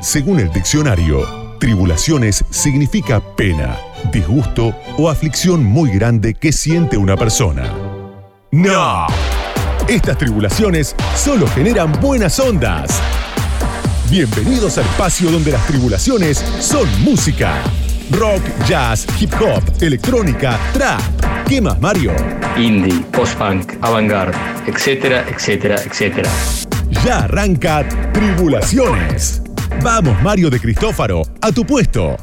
Según el diccionario, tribulaciones significa pena, disgusto o aflicción muy grande que siente una persona. ¡No! Estas tribulaciones solo generan buenas ondas. Bienvenidos al espacio donde las tribulaciones son música. Rock, jazz, hip hop, electrónica, trap. ¿Qué más, Mario? Indie, post-punk, avant-garde, etcétera, etcétera, etcétera. Ya arranca Tribulaciones. Vamos, Mario de Cristófaro, a tu puesto.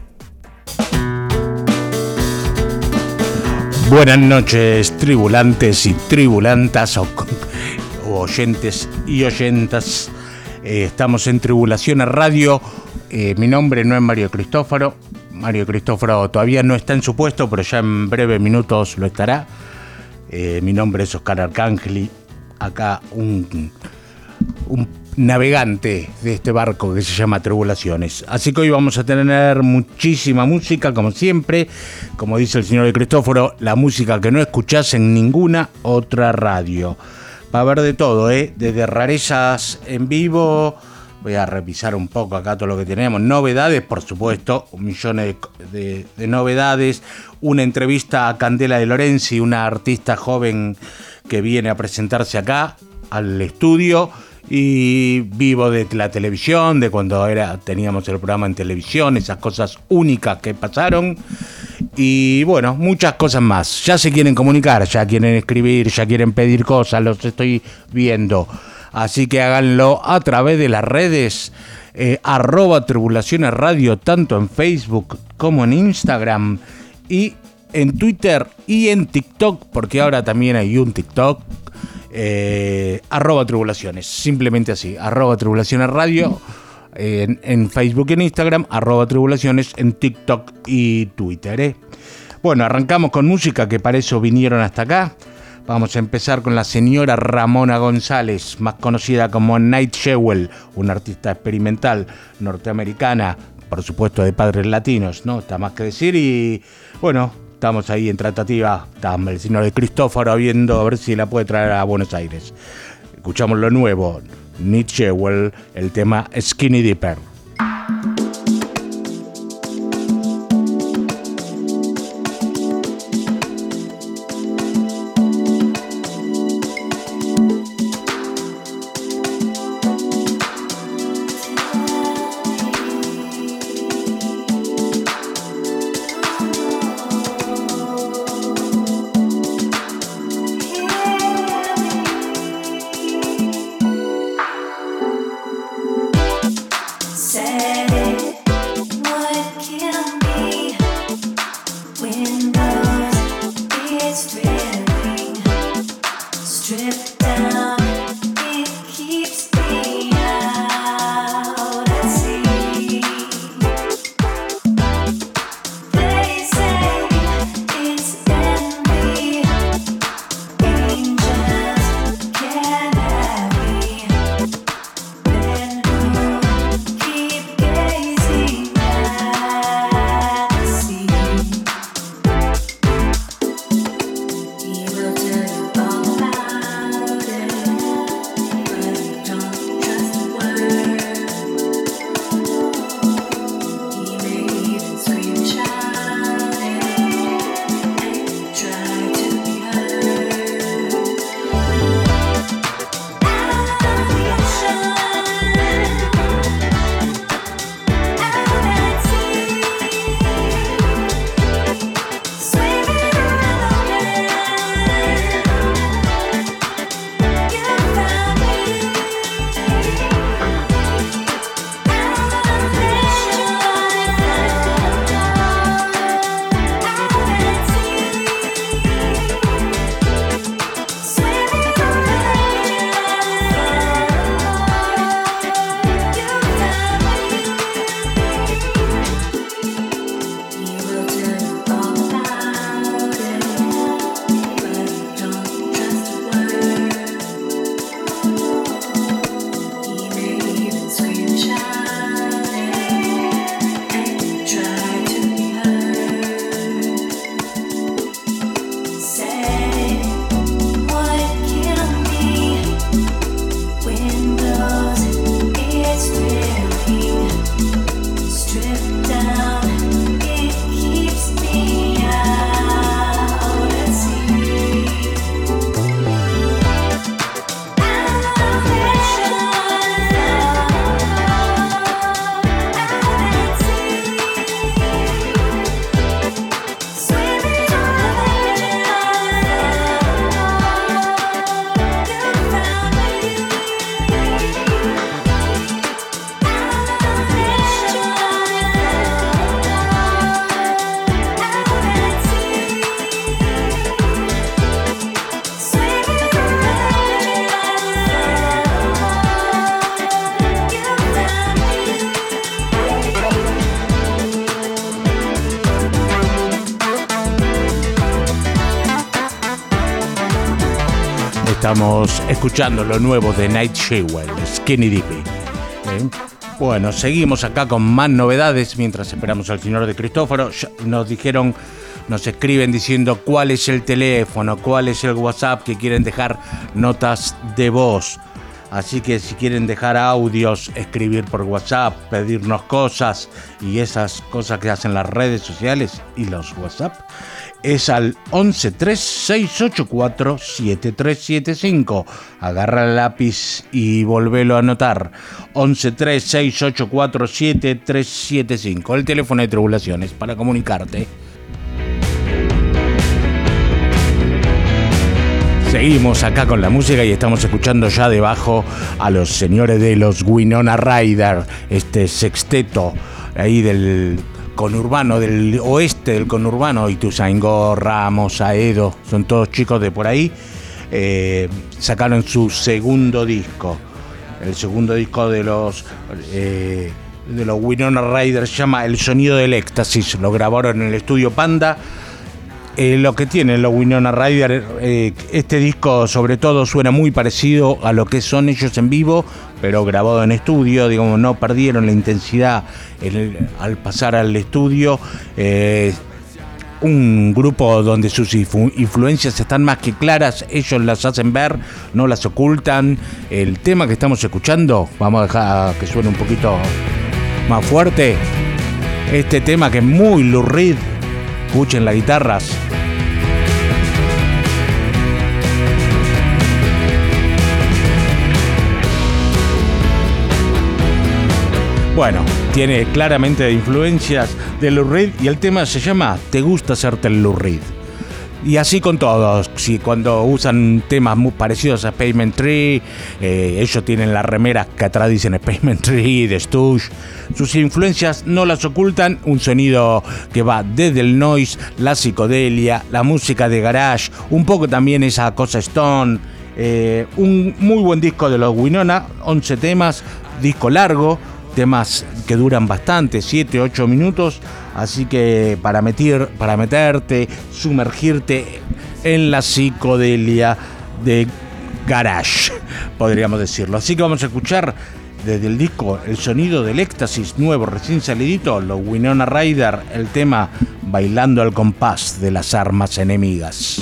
Buenas noches, tribulantes y tribulantas, o oyentes y oyentas. Estamos en Tribulaciones Radio. Mi nombre no es Mario Cristófaro. Mario Cristófaro todavía no está en su puesto, pero ya en breves minutos lo estará. Mi nombre es Oscar Arcangeli. Acá un navegante de este barco que se llama Tribulaciones. Así que hoy vamos a tener muchísima música, como siempre. Como dice el señor de Cristóforo, la música que no escuchás en ninguna otra radio. Va a haber de todo, desde rarezas en vivo. Voy a revisar un poco acá todo lo que tenemos. Novedades, por supuesto, millones de novedades. Una entrevista a Candela de Lorenzi, una artista joven que viene a presentarse acá al estudio. Y vivo de la televisión, de cuando teníamos el programa en televisión, esas cosas únicas que pasaron. Y bueno, muchas cosas más. Ya se quieren comunicar, ya quieren escribir, ya quieren pedir cosas, los estoy viendo. Así que háganlo a través de las redes, arroba Tribulaciones Radio, tanto en Facebook como en Instagram, y en Twitter y en TikTok, porque ahora también hay un TikTok, arroba Tribulaciones, simplemente así, arroba Tribulaciones Radio, en Facebook y en Instagram, arroba Tribulaciones en TikTok y Twitter. Bueno, arrancamos con música, que para eso vinieron hasta acá. Vamos a empezar con la señora Ramona González, más conocida como Nite Jewel, una artista experimental norteamericana, por supuesto de padres latinos, ¿no? Está más que decir. Y bueno, estamos ahí en tratativa, está el señor de Cristófaro viendo a ver si la puede traer a Buenos Aires. Escuchamos lo nuevo, Nite Jewel, el tema Skinny Dipper. Estamos escuchando lo nuevo de Nite Jewel, Skinny Dippy. Bueno, seguimos acá con más novedades mientras esperamos al señor de Cristóforo. Nos dijeron, nos escriben diciendo cuál es el teléfono, cuál es el WhatsApp, que quieren dejar notas de voz. Así que si quieren dejar audios, escribir por WhatsApp, pedirnos cosas y esas cosas que hacen las redes sociales y los WhatsApp, es al 1136847375. Agarra el lápiz y volvelo a anotar. 1136847375. El teléfono de Tribulaciones para comunicarte. Seguimos acá con la música y estamos escuchando ya debajo a los señores de los Winona Riders, este sexteto ahí del conurbano, del oeste del conurbano, Ituzaingó, Ramos, Aedo, son todos chicos de por ahí. Sacaron su segundo disco. El segundo disco de los Winona Riders se llama El Sonido del Éxtasis. Lo grabaron en el estudio Panda. Lo que tienen los Winona Riders, este disco sobre todo suena muy parecido a lo que son ellos en vivo, pero grabado en estudio, digamos, no perdieron la intensidad al pasar al estudio. Un grupo donde sus influencias están más que claras, ellos las hacen ver, no las ocultan. El tema que estamos escuchando, vamos a dejar que suene un poquito más fuerte, este tema que es muy Lou Reed. Escuchen las guitarras. Bueno, tiene claramente influencias de Lou Reed y el tema se llama Te gusta hacerte el Lou Reed. Y así con todos, si cuando usan temas muy parecidos a Pavement Tree, ellos tienen las remeras que atrás dicen Pavement Tree, The Stooges, sus influencias no las ocultan, un sonido que va desde el noise, la psicodelia, la música de garage, un poco también esa cosa Stone, un muy buen disco de los Winona, 11 temas, disco largo, temas que duran bastante, 7, 8 minutos, así que para meterte, sumergirte en la psicodelia de garage, podríamos decirlo. Así que vamos a escuchar desde el disco El Sonido del Éxtasis, nuevo, recién salidito, los Winona Riders, el tema Bailando al compás de las armas enemigas.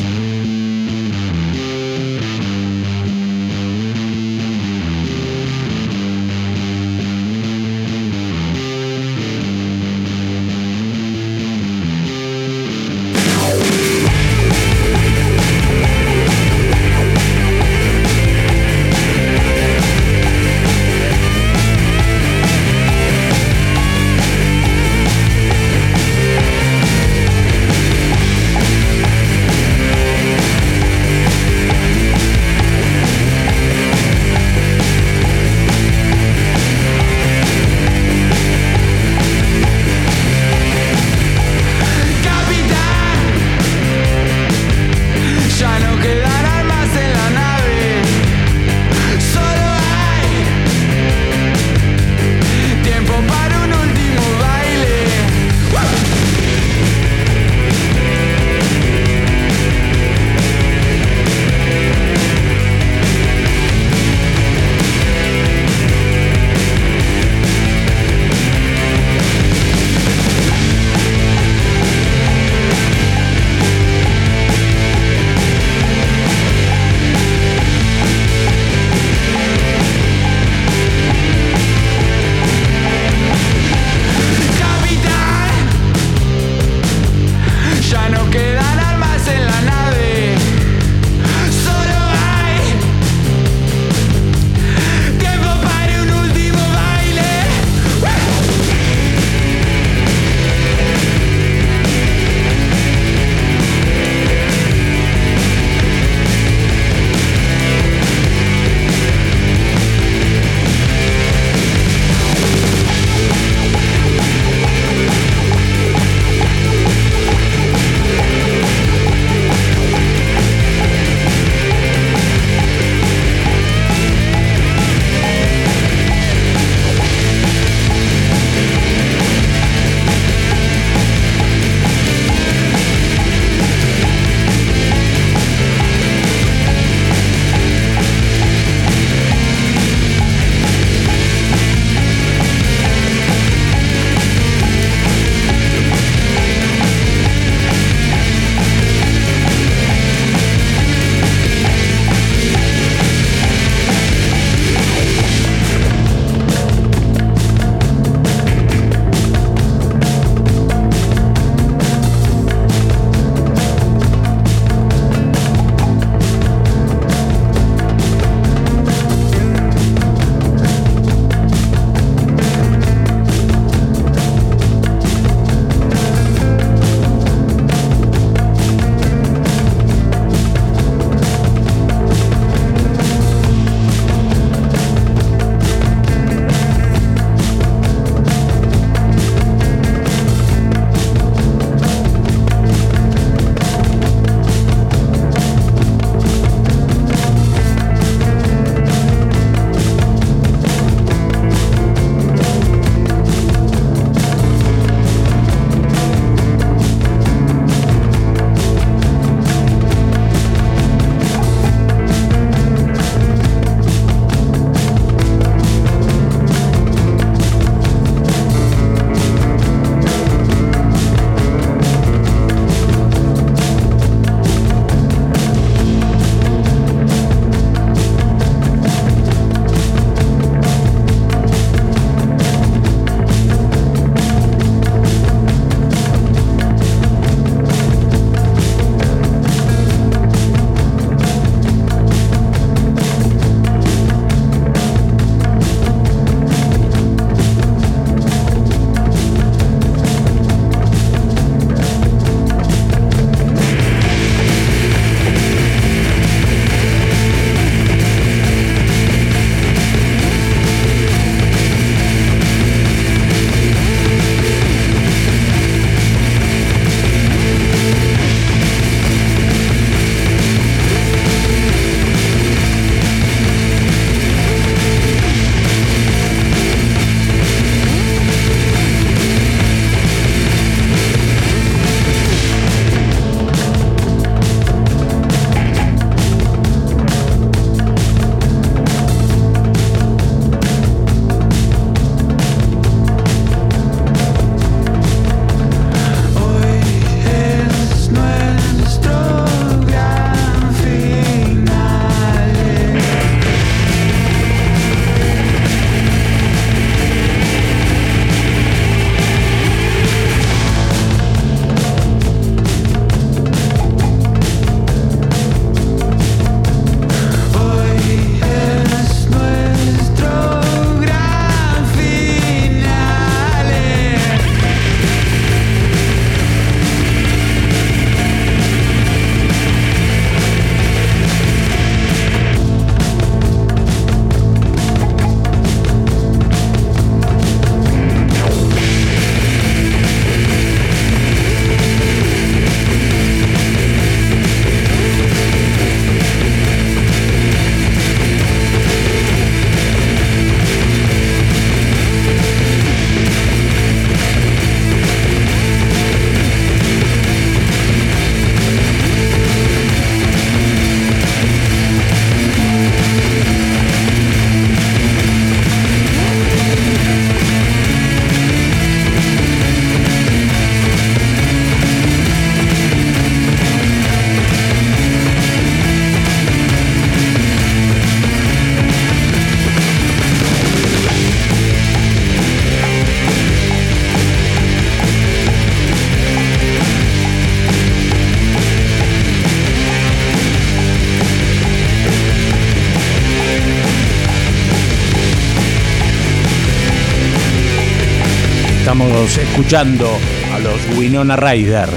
Estamos escuchando a los Winona Riders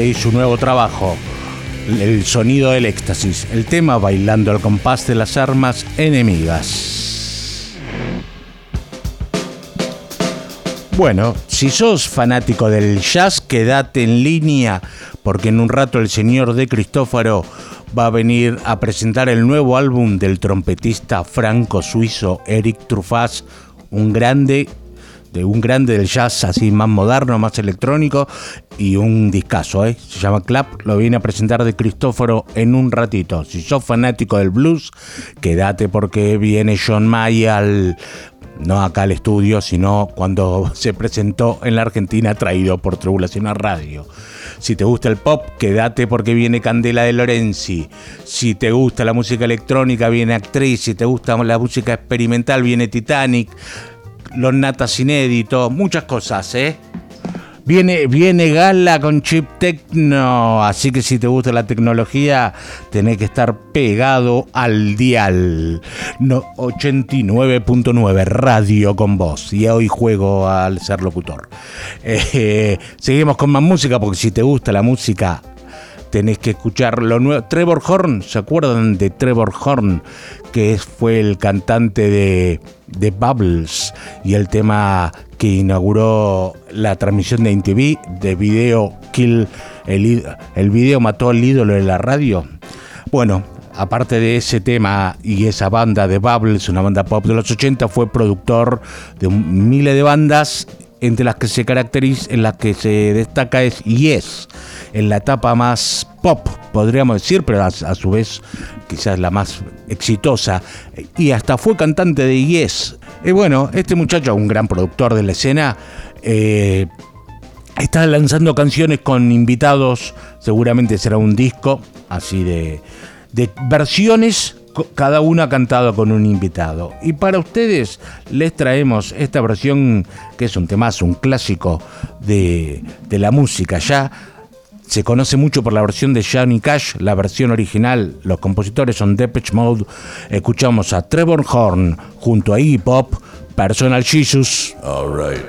y su nuevo trabajo, el sonido del éxtasis, el tema Bailando al compás de las armas enemigas. Bueno, si sos fanático del jazz, quédate en línea, porque en un rato el señor De Cristófaro va a venir a presentar el nuevo álbum del trompetista franco-suizo Erik Truffaz, un grande del jazz, así más moderno, más electrónico, y un discazo, se llama Clap. Lo viene a presentar De Cristófaro en un ratito. Si sos fanático del blues, quédate porque viene John Mayall, no acá al estudio, sino cuando se presentó en la Argentina, traído por Tribulación a Radio. Si te gusta el pop, quédate porque viene Candela de Lorenzi. Si te gusta la música electrónica, viene Actriz. Si te gusta la música experimental, viene Titanic, Los Natas Inéditos, muchas cosas, Viene Gala con Chip Techno, así que si te gusta la tecnología, tenés que estar pegado al dial. No, 89.9, radio con vos. Y hoy juego al ser locutor. Seguimos con más música, porque si te gusta la música, tenés que escuchar lo nuevo. Trevor Horn, ¿se acuerdan de Trevor Horn? Que fue el cantante de Bubbles y el tema que inauguró la transmisión de MTV, de video Kill, el video mató al ídolo de la radio. Bueno, aparte de ese tema y esa banda de Bubbles, una banda pop de los 80, fue productor de miles de bandas, entre las que se caracteriza, en las que se destaca es Yes, en la etapa más pop, podríamos decir, pero a su vez quizás la más exitosa, y hasta fue cantante de Yes. Y bueno, este muchacho, un gran productor de la escena, está lanzando canciones con invitados, seguramente será un disco así de versiones, cada una cantada con un invitado. Y para ustedes les traemos esta versión, que es un temazo, un clásico de la música. Ya se conoce mucho por la versión de Johnny Cash, la versión original, los compositores son Depeche Mode. Escuchamos a Trevor Horn junto a Iggy Pop, Personal Jesus. All right.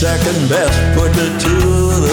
Second best, put it to the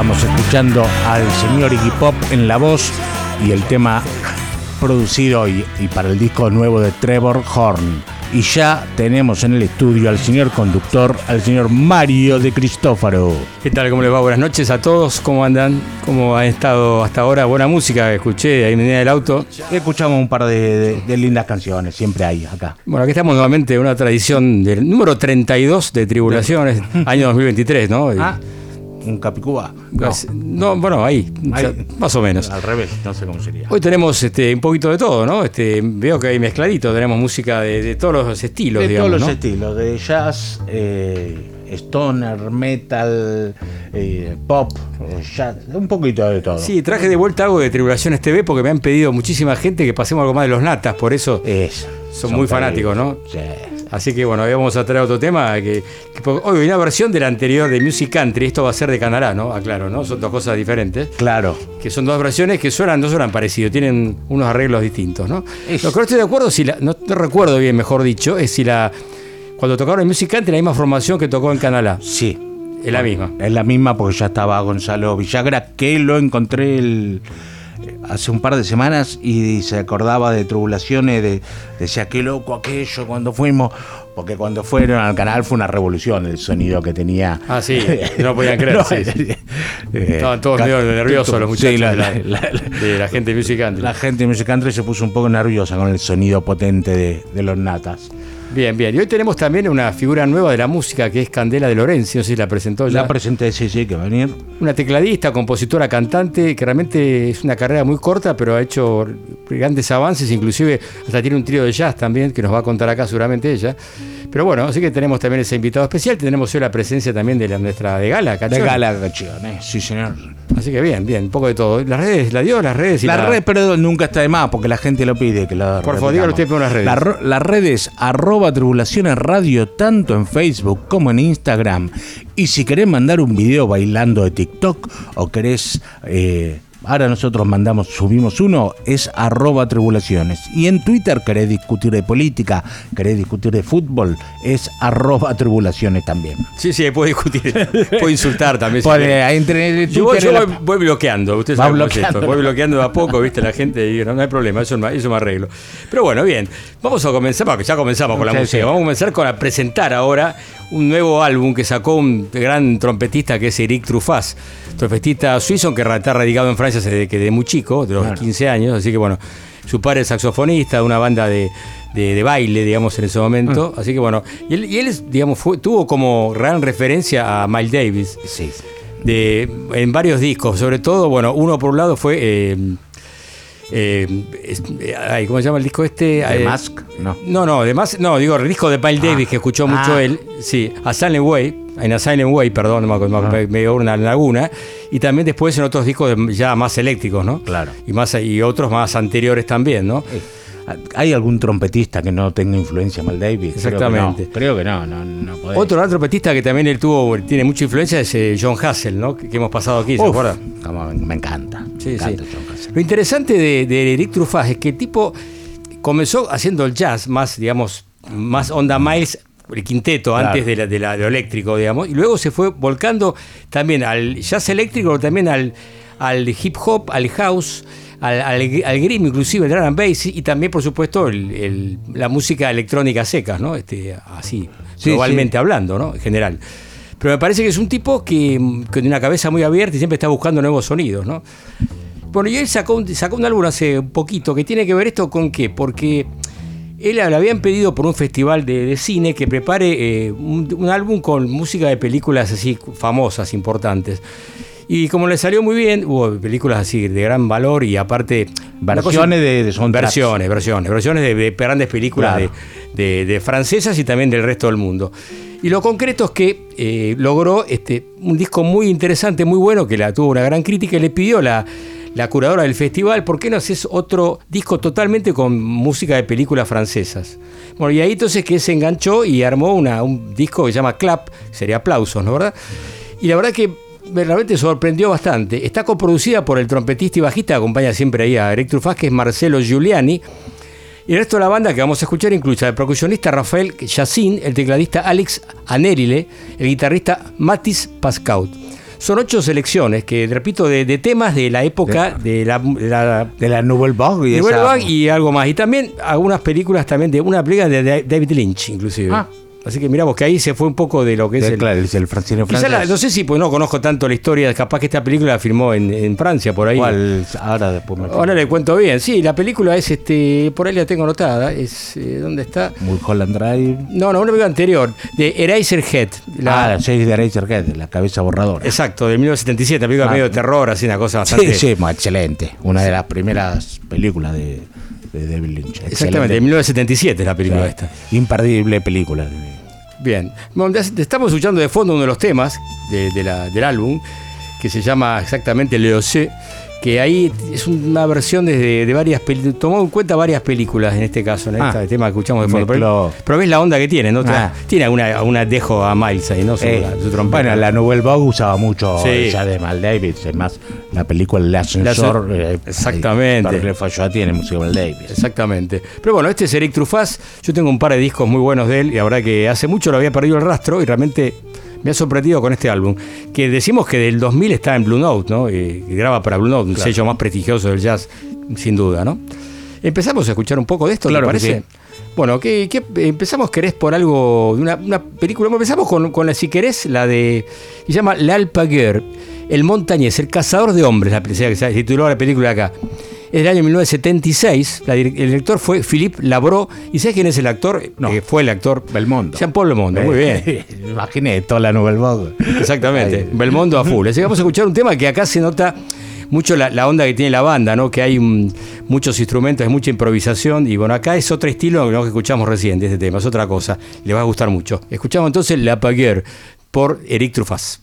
Estamos escuchando al señor Iggy Pop en la voz y el tema producido hoy y para el disco nuevo de Trevor Horn. Y ya tenemos en el estudio al señor conductor, al señor Mario de Cristófaro. ¿Qué tal? ¿Cómo les va? Buenas noches a todos. ¿Cómo andan? ¿Cómo han estado hasta ahora? Buena música escuché ahí en el auto. Escuchamos un par de lindas canciones, siempre hay acá. Bueno, aquí estamos nuevamente en una tradición del número 32 de Tribulaciones, sí. Año 2023, ¿no? Ah, un capicúa. No, bueno, ahí. O sea, más o menos. Al revés, no sé cómo sería. Hoy tenemos un poquito de todo, ¿no? Veo que hay mezcladito, tenemos música de todos los estilos, de todos los estilos, de jazz, stoner, metal, pop, jazz, un poquito de todo. Sí, traje de vuelta algo de Tribulaciones TV porque me han pedido muchísima gente que pasemos algo más de los Natas, por eso son muy fanáticos, ¿no? Sí. Así que bueno, hoy vamos a traer otro tema. Hoy una versión de la anterior de Music Country. Esto va a ser de Canadá, ¿no? Aclaro, ¿no? Son dos cosas diferentes. Claro. Que son dos versiones que no suenan parecido, tienen unos arreglos distintos, ¿no? Lo que no estoy de acuerdo, no recuerdo bien, mejor dicho, es cuando tocaron en Music Country, la misma formación que tocó en Canadá. Sí. Es la misma. Es la misma porque ya estaba Gonzalo Villagra, que lo encontré hace un par de semanas y se acordaba de Tribulaciones, decía qué loco aquello cuando fuimos, porque cuando fueron al canal fue una revolución el sonido que tenía. Ah, sí, no podían creer. No, sí. Estaban todos medio nerviosos los muchachos. Sí, la gente de Music Country. La gente de Music Country se puso un poco nerviosa con el sonido potente de los Natas. Bien, bien. Y hoy tenemos también una figura nueva de la música que es Candela de Lorenzi, no sé si la presentó ya. La presenté, sí, que va a venir. Una tecladista, compositora, cantante, que realmente es una carrera muy corta, pero ha hecho grandes avances, inclusive hasta tiene un trío de jazz también, que nos va a contar acá seguramente ella. Pero bueno, así que tenemos también ese invitado especial, tenemos hoy la presencia también de Gala Caccione. De Gala Caccione, sí señor. Así que bien, un poco de todo. Las redes, las redes, perdón, nunca está de más porque la gente lo pide que la. Por favor, dígalo usted por las redes. Las redes, @Tribulaciones Radio, tanto en Facebook como en Instagram. Y si querés mandar un video bailando de TikTok o querés. Ahora nosotros subimos uno, es @Tribulaciones. Y en Twitter, querés discutir de política, querés discutir de fútbol, es @Tribulaciones también. Sí, puede discutir, puede insultar también. Yo voy bloqueando, usted sabe cómo es esto. Voy bloqueando de a poco, viste, la gente, y no hay problema, eso me arreglo. Pero bueno, bien, vamos a comenzar, porque ya comenzamos con la música. Vamos a comenzar a presentar ahora un nuevo álbum que sacó un gran trompetista que es Erik Truffaz, trompetista suizo que está radicado en Francia desde que de muy chico, de los 15 años, así que bueno, su padre es saxofonista de una banda de baile, digamos, en ese momento, así que bueno, y él digamos, tuvo como gran referencia a Miles Davis, sí. En varios discos, sobre todo, bueno, uno por un lado fue ¿cómo se llama el disco este? ¿The Mask? Digo, el disco de Miles Davis que escuchó mucho él, sí, en A Silent Way, perdón, me dio una laguna, y también después en otros discos ya más eléctricos, ¿no? Claro. Y otros más anteriores también, ¿no? ¿Hay algún trompetista que no tenga influencia Miles Davis? Exactamente. Creo que no podés. Otro gran trompetista que también tiene mucha influencia es John Hassel, ¿no? Que hemos pasado aquí, ¿se acuerdan? Me encanta. Sí. John Hassel. Lo interesante de Erik Truffaz es que el tipo comenzó haciendo el jazz más onda Miles, el quinteto, claro, antes de lo eléctrico, digamos, y luego se fue volcando también al jazz eléctrico, también al hip hop, al house, al grim, inclusive el drum and bass, y también, por supuesto, la música electrónica secas, ¿no? Globalmente hablando, ¿no? En general. Pero me parece que es un tipo que tiene una cabeza muy abierta y siempre está buscando nuevos sonidos, ¿no? Bueno, y él sacó un álbum hace un poquito, que tiene que ver esto con qué, porque él le habían pedido por un festival de cine que prepare un álbum con música de películas así famosas, importantes. Y como le salió muy bien, hubo películas así de gran valor y aparte versiones de grandes películas, claro, de francesas y también del resto del mundo. Y lo concreto es que logró un disco muy interesante, muy bueno, que tuvo una gran crítica y le pidió la curadora del festival, ¿por qué no haces otro disco totalmente con música de películas francesas? Bueno, y ahí entonces que se enganchó y armó un disco que se llama Clap, sería Aplausos, ¿no? ¿Verdad? Y la verdad que realmente sorprendió bastante. Está coproducida por el trompetista y bajista, acompaña siempre ahí a Erik Truffaz, que es Marcelo Giuliani. Y el resto de la banda que vamos a escuchar incluye al percusionista Rafael Chacín, el tecladista Alex Anerile, el guitarrista Matis Pascaut. Son 8 selecciones, que repito, de temas de la época de la Nouvelle Vague y algo más. Y también algunas películas también de una película de David Lynch, inclusive. Ah. Así que mirá vos, que ahí se fue un poco de lo que es el francino francés. No sé si, pues no conozco tanto la historia, capaz que esta película la filmó en Francia, por ahí. ¿Cuál? Ahora después ahora le cuento bien. Sí, la película es, por ahí la tengo anotada, es, ¿dónde está? Mulholland Drive. No, una película anterior, de Eraserhead. De Eraserhead, La cabeza borradora. Exacto, de 1977, película medio de terror, así una cosa bastante... Sí, excelente, una de las primeras películas de David Lynch. Excelente. Exactamente, de 1977 es la película esta. Imperdible película. Bien, estamos escuchando de fondo uno de los temas del álbum, que se llama exactamente Le Océ, que ahí es una versión de varias películas, tomó en cuenta varias películas en este caso, este tema que escuchamos de fondo. Pero ves la onda que tiene, ¿no? Tiene alguna dejo a Miles ahí, ¿no? Su trompeta. Bueno, la Nouvelle Vague usaba mucho ya de Miles Davis, además la película El Ascensor. Exactamente. El fallo ya tiene música de Miles Davis. Exactamente. Pero bueno, este es Erik Truffaz, yo tengo un par de discos muy buenos de él, y la verdad que hace mucho lo había perdido el rastro y realmente... me ha sorprendido con este álbum, que decimos que del 2000 está en Blue Note, ¿no? Graba para Blue Note, un sello más prestigioso del jazz, sin duda, ¿no? Empezamos a escuchar un poco de esto, ¿te parece? Sí. Bueno, ¿qué empezamos? ¿Querés por algo de una película? Empezamos con la, si querés, la de... se llama L'Alpaguer, el montañés, el cazador de hombres, la película que se tituló la película acá. Es del año 1976, el director fue Philippe Labro. ¿Y sabes quién es el actor? Fue el actor Belmondo. Jean-Paul Belmondo, muy bien. Imaginé toda la Nouvelle Vague. Exactamente, Belmondo a full. Así que vamos a escuchar un tema que acá se nota mucho la onda que tiene la banda, ¿no? Que hay muchos instrumentos, hay mucha improvisación. Y bueno, acá es otro estilo que escuchamos recién de este tema, es otra cosa. Le va a gustar mucho. Escuchamos entonces L'Alpaguer por Erik Truffaz.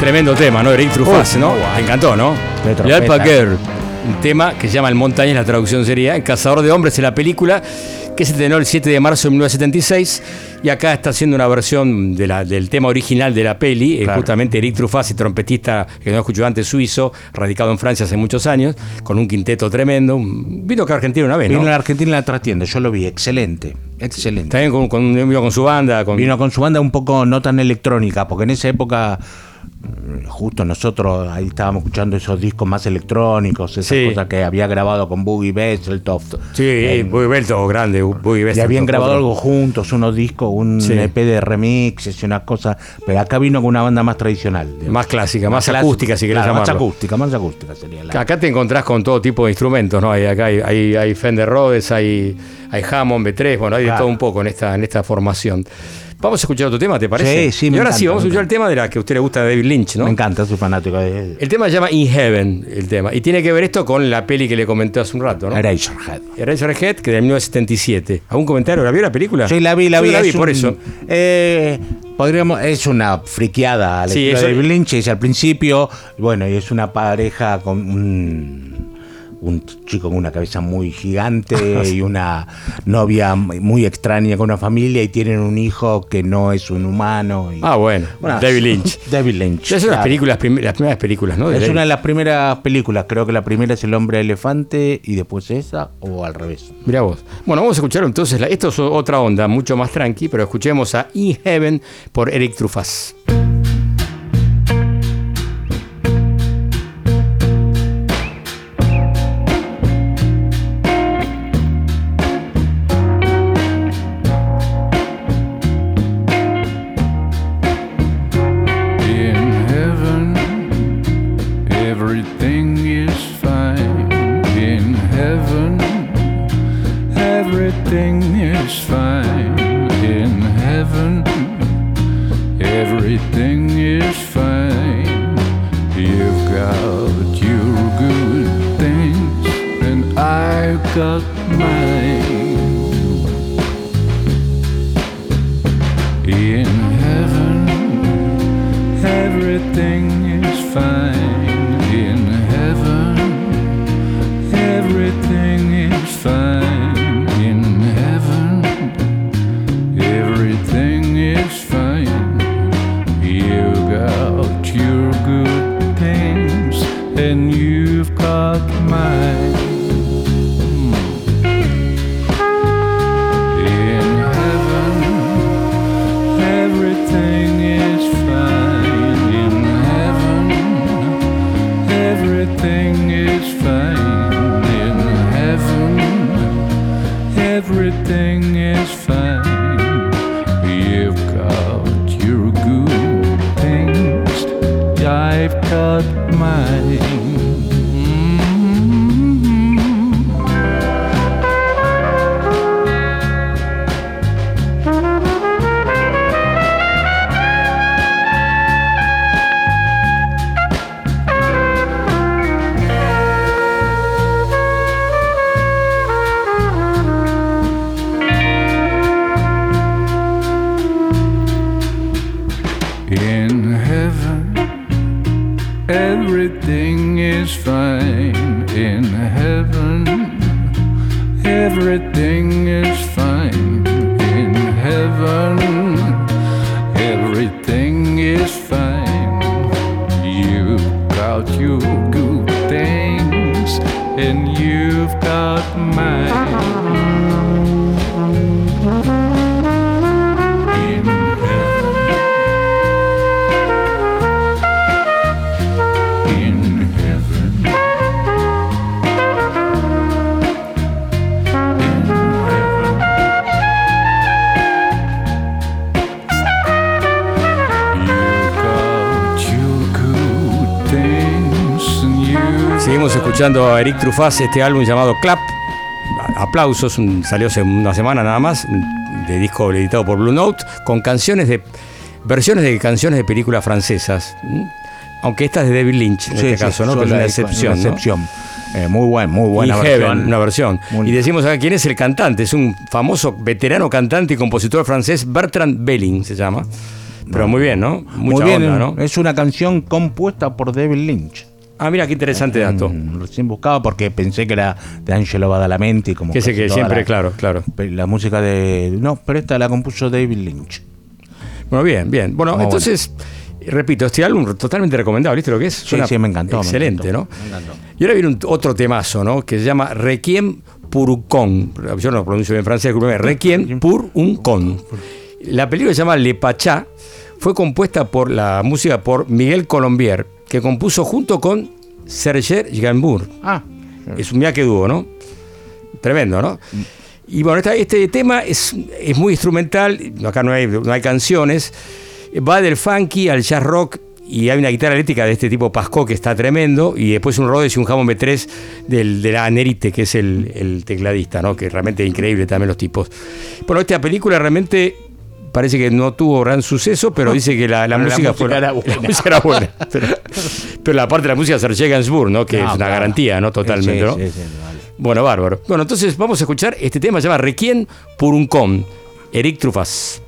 Tremendo tema, ¿no? Erik Truffaz, ¿no? Wow. Me encantó, ¿no? Le Alpa Girl, un tema que se llama El Montañés, la traducción sería El Cazador de Hombres en la película, que se estrenó el 7 de marzo de 1976, y acá está haciendo una versión de del tema original de la peli, claro. Justamente Erik Truffaz, trompetista que no escuchó antes, suizo, radicado en Francia hace muchos años, con un quinteto tremendo. Vino acá a Argentina una vez, ¿no? Vino a Argentina en La Trastienda, yo lo vi, excelente, excelente. También vino con su banda. Vino con su banda un poco no tan electrónica, porque en esa época... Justo nosotros ahí estábamos escuchando esos discos más electrónicos, esas cosas que había grabado con Bugge Wesseltoft. Sí, Bugge Wesseltoft, grande, Bugge Wesseltoft. Y habían grabado algo juntos, unos discos, EP de remixes y unas cosas. Pero acá vino con una banda más tradicional. Digamos. Más clásica, más acústica, si querés llamarlo. Más acústica sería. Acá te encontrás con todo tipo de instrumentos, ¿no? Acá hay Fender Rhodes, hay Hammond, B3, bueno, hay de todo un poco en esta formación. Vamos a escuchar otro tema, ¿te parece? Sí, sí, y ahora encanta, sí, vamos a escuchar el tema de la que a usted le gusta, David Lynch, ¿no? Me encanta, soy fanático. El tema se llama In Heaven, el tema. Y tiene que ver esto con la peli que le comenté hace un rato, ¿no? Eraserhead, que de 1977. ¿Algún comentario? ¿La vio la película? Sí, la vi, por eso. Es una friqueada la historia de David Lynch, es al principio, bueno, y es una pareja con un chico con una cabeza muy gigante y una novia muy extraña con una familia, y tienen un hijo que no es un humano. Y... bueno, David Lynch. Es una de las primeras películas, ¿no? Es una de las primeras películas, creo que la primera es El Hombre Elefante y después esa, o al revés. Mirá vos. Bueno, vamos a escuchar entonces, esto es otra onda, mucho más tranqui, pero escuchemos a In Heaven por Erik Truffaz. Escuchando a Erik Truffaz, este álbum llamado Clap, aplausos, salió hace una semana nada más, de disco editado por Blue Note, con versiones de canciones de películas francesas, aunque esta es de David Lynch en este caso, ¿no? Que es una excepción, ¿no? Muy buena versión. Una versión. Y decimos acá quién es el cantante, es un famoso veterano cantante y compositor francés, Bertrand Belling se llama. Pero muy bien, ¿no? Mucha muy bien, onda, ¿no? Es una canción compuesta por David Lynch. Ah, mira, qué interesante dato. Recién buscaba porque pensé que era de Angelo Badalamenti. Como que sé que siempre, claro. La música de... No, pero esta la compuso David Lynch. Bueno, bien. Bueno, oh, entonces... Bueno. Repito, este álbum totalmente recomendado, ¿viste lo que es? Suena sí, me encantó. Excelente, me encantó. ¿No? Y ahora viene otro temazo, ¿no? Que se llama Requiem pour un con. Yo no lo pronuncio bien en francés, Requiem pour un con. La película se llama Le Pachá. Fue compuesta por la música por Miguel Colombier, que compuso junto con Serge Gainsbourg. Ah. Es un que dúo, ¿no? Tremendo, ¿no? Y bueno, este tema es muy instrumental. Acá no hay canciones. Va del funky al jazz rock y hay una guitarra eléctrica de este tipo Pascaut que está tremendo, y después un Rhodes y un Hammond B3 de la Anerile, que es el tecladista, ¿no? Que realmente es increíble también los tipos. Bueno, esta película realmente parece que no tuvo gran suceso, pero dice que la música era buena. Pero la parte de la música de Serge Gainsbourg, ¿no? Que es una garantía, ¿no? Totalmente, ¿no? Sí, vale. Bueno, bárbaro. Bueno, entonces vamos a escuchar este tema, se llama Requiem pour un con, Erik Truffaz.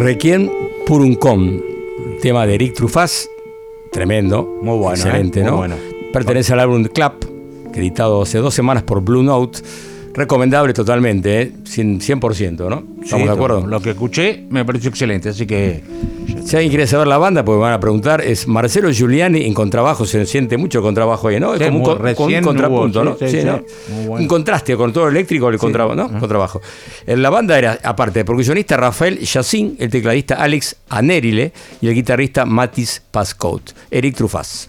Requiem por un con, tema de Erik Truffaz, tremendo, muy bueno, excelente, muy ¿no? Bueno. Pertenece al álbum The Clap, editado hace 2 semanas por Blue Note. Recomendable totalmente, 100%, ¿no? ¿Estamos de acuerdo? Lo que escuché me pareció excelente, así que... Si alguien quiere saber la banda, pues me van a preguntar, es Marcelo Giuliani en contrabajo, se siente mucho contrabajo ahí, ¿no? Sí, es como un contrapunto, ¿no? Sí, ¿no? Bueno. Un contraste con todo el eléctrico, el contrabajo, ¿no? Contrabajo. La banda era, aparte, el percusionista Rafael Yacín, el tecladista Alex Anerile y el guitarrista Matis Pascaut. Erik Truffaz.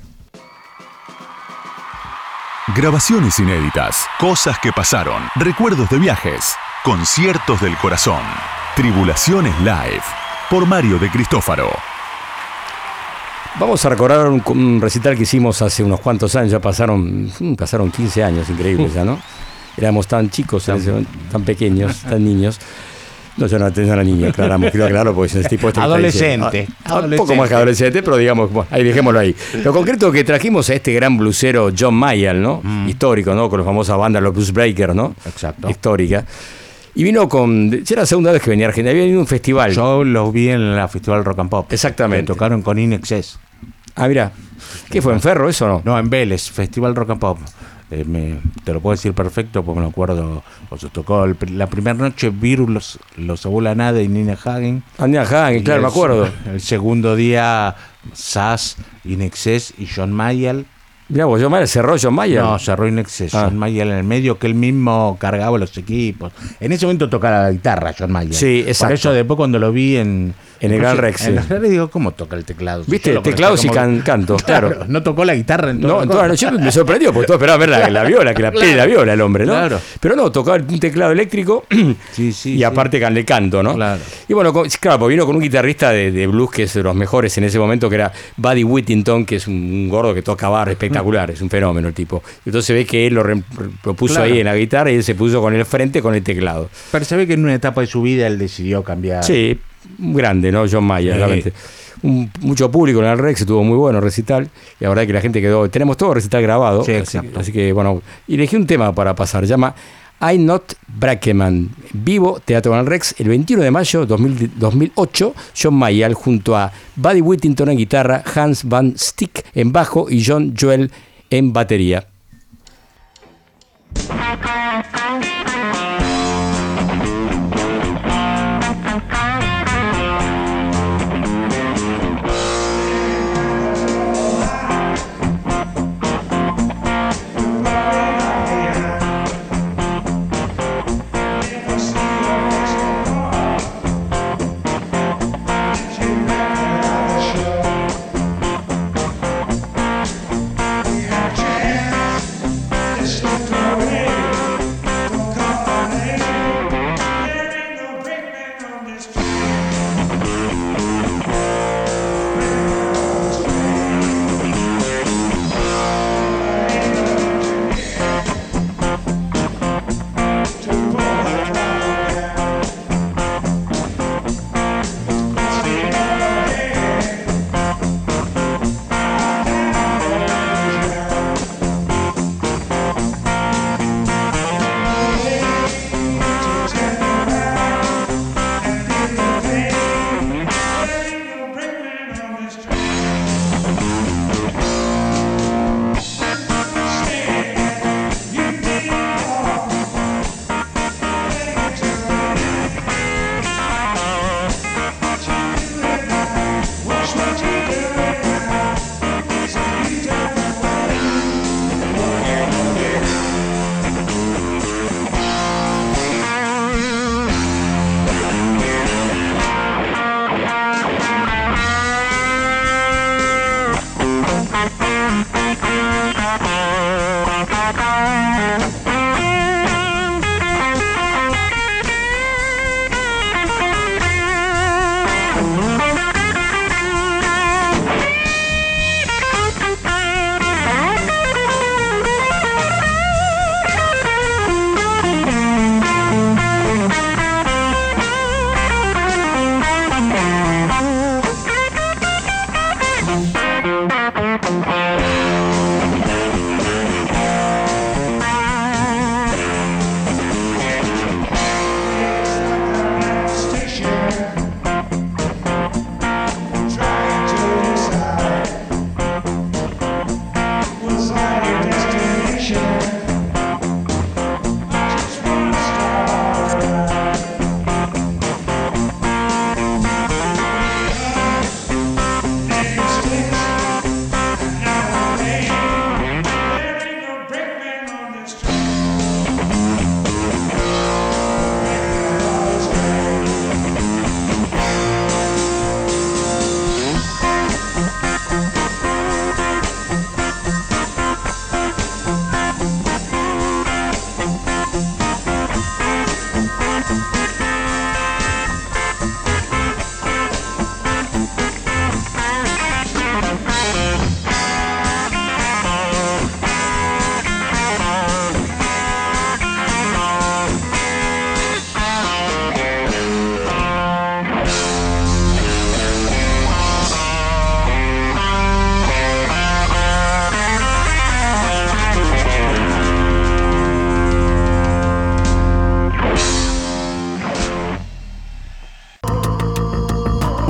Grabaciones inéditas, cosas que pasaron, recuerdos de viajes, conciertos del corazón, Tribulaciones Live, por Mario de Cristófaro. Vamos a recordar un recital que hicimos hace unos cuantos años, ya pasaron 15 años, increíble ya, ¿no? Éramos tan chicos, tan pequeños, tan niños. No, yo no tenía una niña, quiero aclararlo porque es el tipo de adolescente. Un poco más que adolescente, pero digamos, bueno, ahí dejémoslo ahí. Lo concreto que trajimos a este gran blusero John Mayall, ¿no? Histórico, ¿no? Con la famosa banda Los Blues Breakers, ¿no? Exacto. Histórica. Y vino con... Ya era la segunda vez que venía a Argentina, había venido a un festival. Yo los vi en la Festival Rock and Pop. Exactamente. Tocaron con In Excess. Ah, mirá. ¿Qué fue, en Ferro eso o no? No, en Vélez, Festival Rock and Pop. Te lo puedo decir perfecto porque me lo acuerdo. Os tocó la primera noche Virus, Los Abuela Nada y Nina Hagen. Ah, Nina Hagen, claro, me acuerdo. El segundo día Sass, In Excess y John Mayall. Mirá vos, John Mayall, cerró John Mayall. No, cerró In Excess. John Mayall en el medio, que él mismo cargaba los equipos. En ese momento tocaba la guitarra John Mayall. Sí, exacto. Por eso después cuando lo vi en el Gran Rex. En el Gran Rex digo, ¿cómo toca el teclado? ¿Viste? Teclados y canto, claro. No tocó la guitarra en todo. No, yo me sorprendió porque todo esperaba ver la viola, que la pele la viola el hombre, ¿no? Claro. Pero no, tocaba un teclado eléctrico y aparte le canto, ¿no? Claro. Y bueno, claro, porque vino con un guitarrista de blues que es de los mejores en ese momento, que era Buddy Whittington, que es un gordo que toca bar espectacular, es un fenómeno el tipo. Entonces ves que él lo puso ahí en la guitarra y él se puso con el frente, con el teclado. Pero se ve que en una etapa de su vida él decidió cambiar. Sí. Grande, ¿no? John Mayall, realmente. Mucho público en el Rex, estuvo muy bueno el recital. La verdad es que la gente quedó. Tenemos todo el recital grabado. Sí, así que, bueno. Y elegí un tema para pasar. Llama I'm Not Brackeman. Vivo, Teatro en el Rex, el 21 de mayo de 2008. John Mayall junto a Buddy Whittington en guitarra, Hans Van Stick en bajo y John Jewel en batería.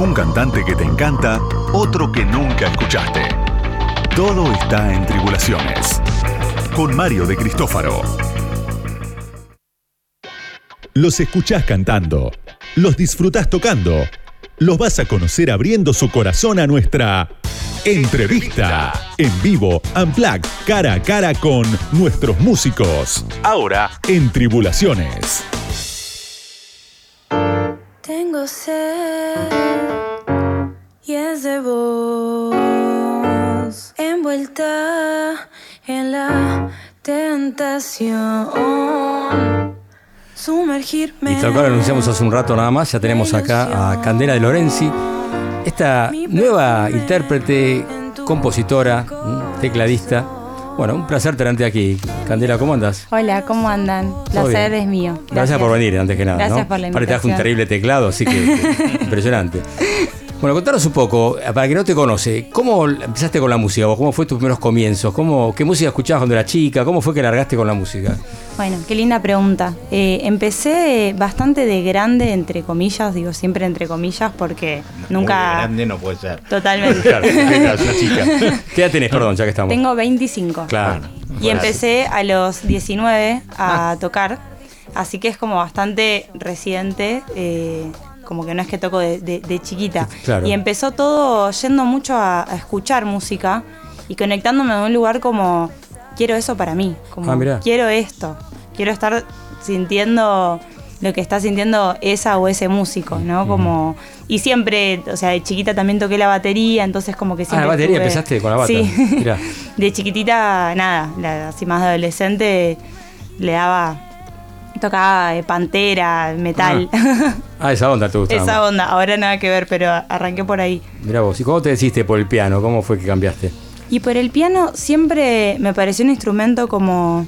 un cantante que te encanta, otro que nunca escuchaste. Todo está en Tribulaciones, con Mario de Cristófaro. Los escuchás cantando, los disfrutás tocando, los vas a conocer abriendo su corazón a nuestra entrevista. En vivo, Unplugged, cara a cara con nuestros músicos. Ahora, en Tribulaciones. Tengo sed y es de vos, envuelta en la tentación, sumergirme. Y tal cual anunciamos hace un rato nada más, ya tenemos acá a Candela de Lorenzi, esta nueva intérprete, compositora, tecladista. Bueno, un placer tenerte aquí. Candela, ¿cómo andas? Hola, ¿cómo andan? Placer es mío. Gracias por venir, antes que nada. Gracias, ¿no?, por la invitación. Aparte traje un terrible teclado, así que impresionante. Bueno, contanos un poco, para quien no te conoce, ¿cómo empezaste con la música? ¿Cómo fue tus primeros comienzos? ¿Qué música escuchabas cuando eras chica? ¿Cómo fue que largaste con la música? Bueno, qué linda pregunta. Empecé bastante de grande, entre comillas, digo siempre entre comillas, porque no, nunca... grande no puede ser. Totalmente. Claro, una chica. ¿Qué edad tenés, perdón, ya que estamos? Tengo 25. Claro. Y empecé a los 19 a tocar, así que es como bastante reciente... como que no es que toco de chiquita. Claro. Y empezó todo yendo mucho a escuchar música y conectándome a un lugar como, quiero eso para mí, como quiero esto, quiero estar sintiendo lo que está sintiendo esa o ese músico, ¿no? Como, y siempre, o sea, de chiquita también toqué la batería, entonces como que siempre... Ah, la batería, empezaste con la bata. Sí, mirá. De chiquitita, nada, así más de adolescente le daba... Tocaba Pantera, metal. Ah, esa onda te gustaba. Esa onda, ahora nada que ver, pero arranqué por ahí. Mirá vos, ¿y cómo te decidiste por el piano? ¿Cómo fue que cambiaste? Y por el piano siempre me pareció un instrumento como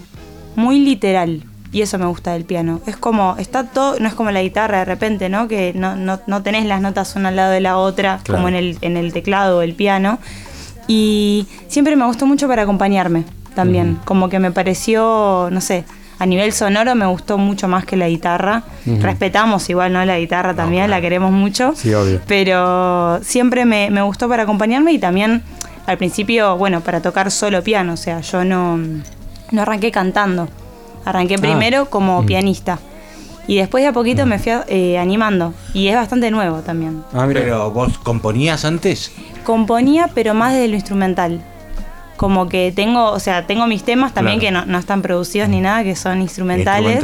muy literal, y eso me gusta del piano. Es como, está todo, no es como la guitarra de repente, ¿no? Que no tenés las notas una al lado de la otra, claro, como en el teclado o el piano. Y siempre me gustó mucho para acompañarme también, como que me pareció, no sé... A nivel sonoro me gustó mucho más que la guitarra. Respetamos igual, ¿no?, la guitarra también, la queremos mucho. Sí, obvio. Pero siempre me gustó para acompañarme y también al principio, bueno, para tocar solo piano. O sea, yo no arranqué cantando. Arranqué primero como pianista. Y después de a poquito me fui animando. Y es bastante nuevo también. Ah, mira. ¿Pero vos componías antes? Componía, pero más de lo instrumental. Como que tengo mis temas también, claro, que no están producidos ni nada, que son instrumentales.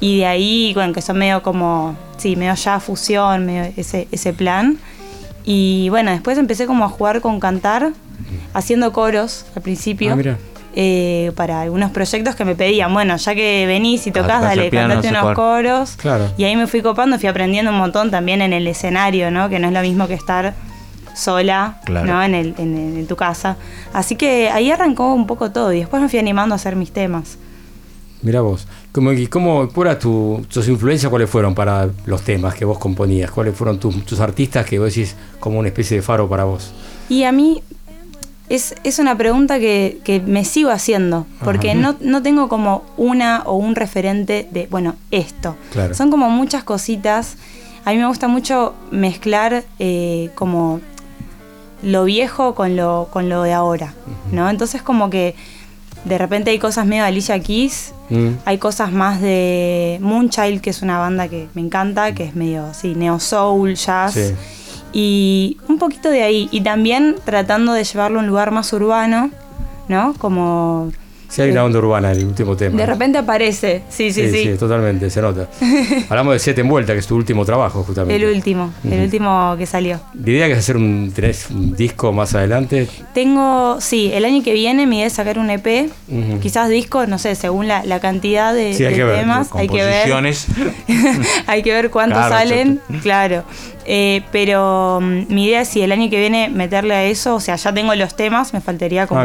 Y de ahí, bueno, que son medio como, sí, medio ya fusión, medio ese plan. Y bueno, después empecé como a jugar con cantar, haciendo coros al principio. Para algunos proyectos que me pedían, bueno, ya que venís y tocás, dale, cantate unos coros. Claro. Y ahí me fui copando, fui aprendiendo un montón también en el escenario, ¿no? Que no es lo mismo que estar... sola, claro, ¿no?, en tu casa. Así que ahí arrancó un poco todo y después me fui animando a hacer mis temas. Mirá vos, ¿cuáles tus influencias, cuáles fueron para los temas que vos componías? ¿Cuáles fueron tus artistas que vos decís como una especie de faro para vos? Y a mí es una pregunta que me sigo haciendo, porque no tengo como una o un referente de, bueno, esto. Claro. Son como muchas cositas. A mí me gusta mucho mezclar como... lo viejo con lo de ahora, ¿no? Entonces como que de repente hay cosas medio de Alicia Keys, hay cosas más de Moonchild, que es una banda que me encanta, que es medio así, neo soul, jazz, sí, y un poquito de ahí, y también tratando de llevarlo a un lugar más urbano, ¿no? Como... Sí, hay una onda urbana en el último tema. De repente aparece, sí, totalmente, se nota. Hablamos de 7 en Vuelta, que es tu último trabajo, justamente. El último que salió. ¿La idea que es hacer un disco más adelante? Tengo, sí, el año que viene mi idea es sacar un EP, quizás disco, no sé, según la cantidad de, sí, hay de que temas. Ver. Hay que ver, hay que ver cuántos salen, claro. Pero mi idea es si el año que viene meterle a eso, o sea, ya tengo los temas, me faltaría como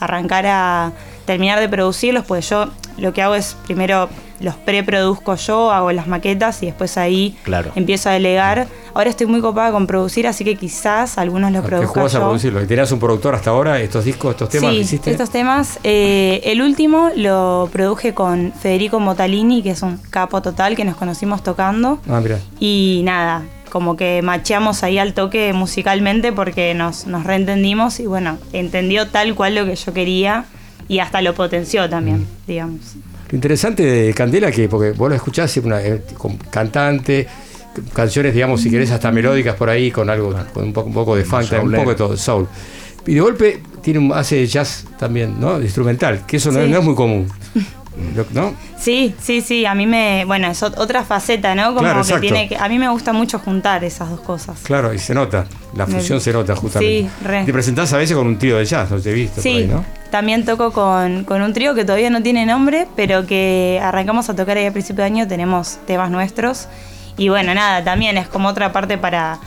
arrancar a... terminar de producirlos, pues yo lo que hago es primero los preproduzco yo, hago las maquetas y después ahí empiezo a delegar. Ahora estoy muy copada con producir, así que quizás algunos los produzca yo. ¿Qué jugás a producirlos? ¿Tenías un productor hasta ahora? ¿Estos discos, estos temas que hiciste? Sí, estos temas. El último lo produje con Federico Motalini, que es un capo total, que nos conocimos tocando. Ah, mirá. Y nada, como que macheamos ahí al toque musicalmente porque nos reentendimos y bueno, entendió tal cual lo que yo quería y hasta lo potenció también, digamos. Lo interesante de Candela que, porque vos lo escuchás siempre con cantante, canciones, digamos, si querés hasta melódicas por ahí, con algo, con un poco de funk, un poco de todo, soul. Y de golpe hace jazz también, ¿no? Instrumental, que eso no es muy común. ¿No? Sí, a mí bueno, es otra faceta, ¿no? Como claro, que a mí me gusta mucho juntar esas dos cosas. Claro, y se nota, la fusión se nota justamente. Sí, re. Te presentás a veces con un trío de jazz, ¿no? Te he visto por ahí, ¿no? También toco con un trío que todavía no tiene nombre, pero que arrancamos a tocar ahí a principio de año, tenemos temas nuestros. Y bueno, nada, también es como otra parte para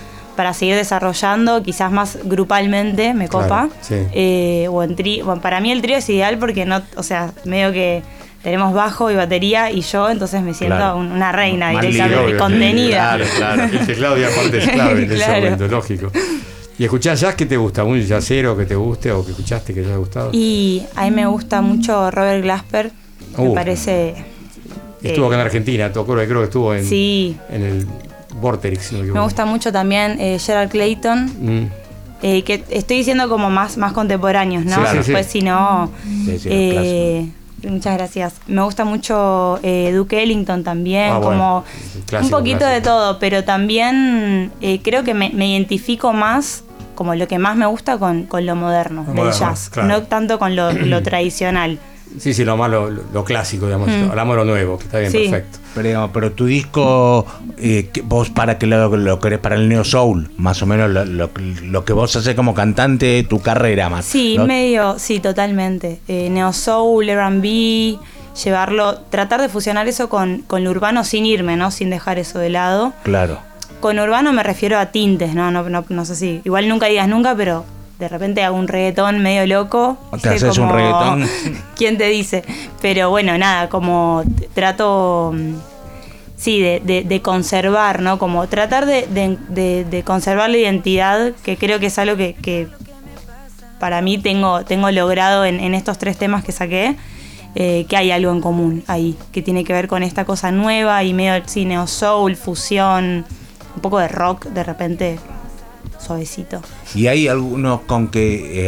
seguir desarrollando, quizás más grupalmente, me copa. Claro, sí. Para mí el trío es ideal porque no, o sea, medio que tenemos bajo y batería y yo, entonces me siento una reina directamente contenida. Claro. El teclado y aparte es clave en ese momento, lógico. ¿Y escuchás jazz? ¿Qué te gusta? ¿Un jazzero que te guste o que escuchaste que te haya gustado? Y a mí me gusta mucho Robert Glasper, me parece. Estuvo acá en Argentina, tocó, creo que estuvo en el Vorterix. Si no me gusta mucho también Gerald Clayton, que estoy diciendo como más contemporáneos, ¿no? Sí, claro, después si no. Sí, muchas gracias. Me gusta mucho Duke Ellington también, como clásico, un poquito de todo, pero también creo que me identifico más, como lo que más me gusta con lo moderno del jazz, no tanto con lo tradicional. Sí, lo más lo clásico, digamos, hablamos de lo nuevo, que está bien, perfecto. Pero tu disco, vos para qué lado lo querés, para el Neo Soul, más o menos lo que vos haces como cantante, tu carrera más. Sí, ¿no? Medio, sí, totalmente. Neo Soul, R&B, tratar de fusionar eso con lo urbano sin irme, ¿no? Sin dejar eso de lado. Claro. Con urbano me refiero a tintes, no sé si. Igual nunca digas nunca, pero. De repente hago un reggaetón medio loco. ¿Te haces un reggaetón? ¿Quién te dice? Pero bueno, nada, como trato, de conservar, ¿no? Como tratar de conservar la identidad, que creo que es algo que para mí tengo logrado en estos 3 temas que saqué, que hay algo en común ahí, que tiene que ver con esta cosa nueva y medio neo soul, fusión, un poco de rock de repente. Suavecito. ¿Y hay algunos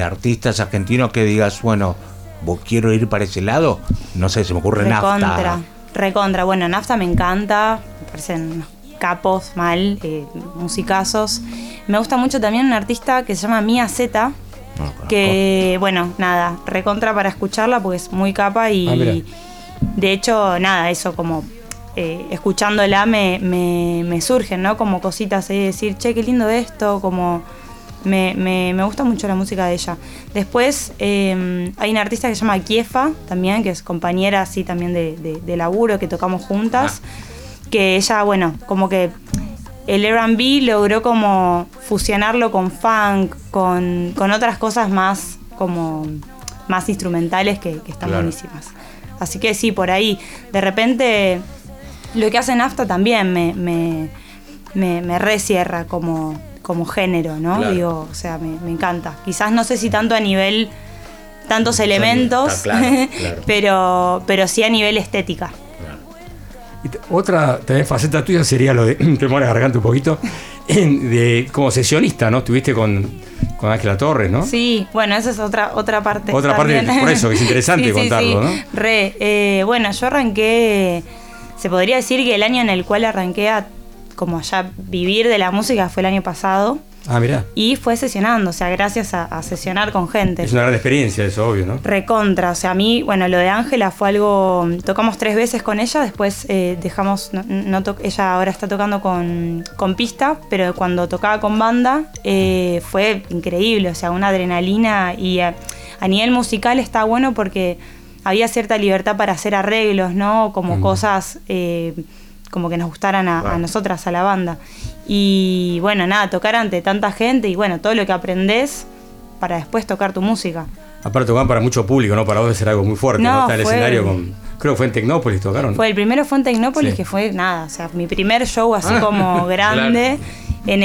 artistas argentinos que digas, bueno, vos quiero ir para ese lado? No sé, se me ocurre Nafta. Bueno, Nafta me encanta, me parecen capos, musicazos. Me gusta mucho también un artista que se llama Mía Z, que, bueno, nada, recontra para escucharla porque es muy capa y de hecho, nada, eso como... escuchándola me surgen, ¿no? Como cositas ahí, decir, che, qué lindo esto, como me gusta mucho la música de ella. Después hay una artista que se llama Kiefa también, que es compañera así también de laburo, que tocamos juntas, que ella, bueno, como que el R&B logró como fusionarlo con funk, con otras cosas más como más instrumentales que están buenísimas. Así que sí, por ahí, de repente... Lo que hace Nafta también me recierra como género, ¿no? Claro. Digo, o sea, me encanta. Quizás no sé si tanto a nivel tantos elementos, claro. pero sí a nivel estética. Claro. Otra también faceta tuya sería lo de, te mueres garganta un poquito, de como sesionista, ¿no? Estuviste con Ángela Torres, ¿no? Sí, bueno, esa es otra parte. Otra también. Parte, por eso, que es interesante contarlo, ¿no? Bueno, yo arranqué... Se podría decir que el año en el cual arranqué a como ya vivir de la música fue el año pasado. Ah, mirá. Y fue sesionando, o sea, gracias a sesionar con gente. Es una gran experiencia eso, obvio, ¿no? Recontra, o sea, a mí, bueno, lo de Ángela fue algo... Tocamos 3 veces con ella, después dejamos... ella ahora está tocando con pista, pero cuando tocaba con banda fue increíble, o sea, una adrenalina. Y a nivel musical está bueno porque... Había cierta libertad para hacer arreglos, ¿no? Como cosas como que nos gustaran a nosotras, a la banda. Y bueno, nada, tocar ante tanta gente y bueno, todo lo que aprendés para después tocar tu música. Aparte tocaban para mucho público, ¿no? Para vos debe ser algo muy fuerte, ¿no? Está el escenario creo que fue en Tecnópolis tocaron. El primero fue en Tecnópolis, que fue nada, o sea, mi primer show así como grande. Claro. en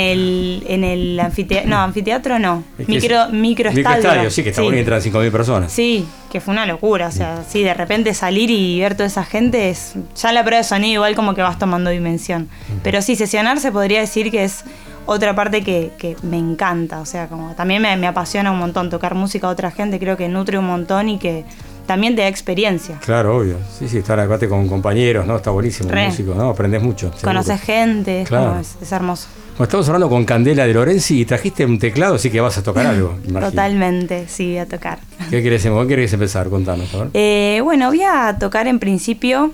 el anfiteatro, no, anfiteatro no, es que microestadio, sí, que está bueno, entran 5.000 personas. Sí, que fue una locura, o sea, sí, de repente salir y ver toda esa gente, es ya la prueba de sonido igual como que vas tomando dimensión. Pero sí, sesionar se podría decir que es otra parte que me encanta, o sea, como también me apasiona un montón tocar música a otra gente, creo que nutre un montón y que también te da experiencia. Claro, obvio. Sí, estar al debate con compañeros, ¿no? Está buenísimo, músico, ¿no? Aprendés mucho. Conoces gente, claro. Es hermoso. Bueno, estamos hablando con Candela de Lorenzi y trajiste un teclado, así que vas a tocar algo, imagino. Totalmente, sí, voy a tocar. ¿Qué querés empezar? Contanos, a ver. Bueno, voy a tocar en principio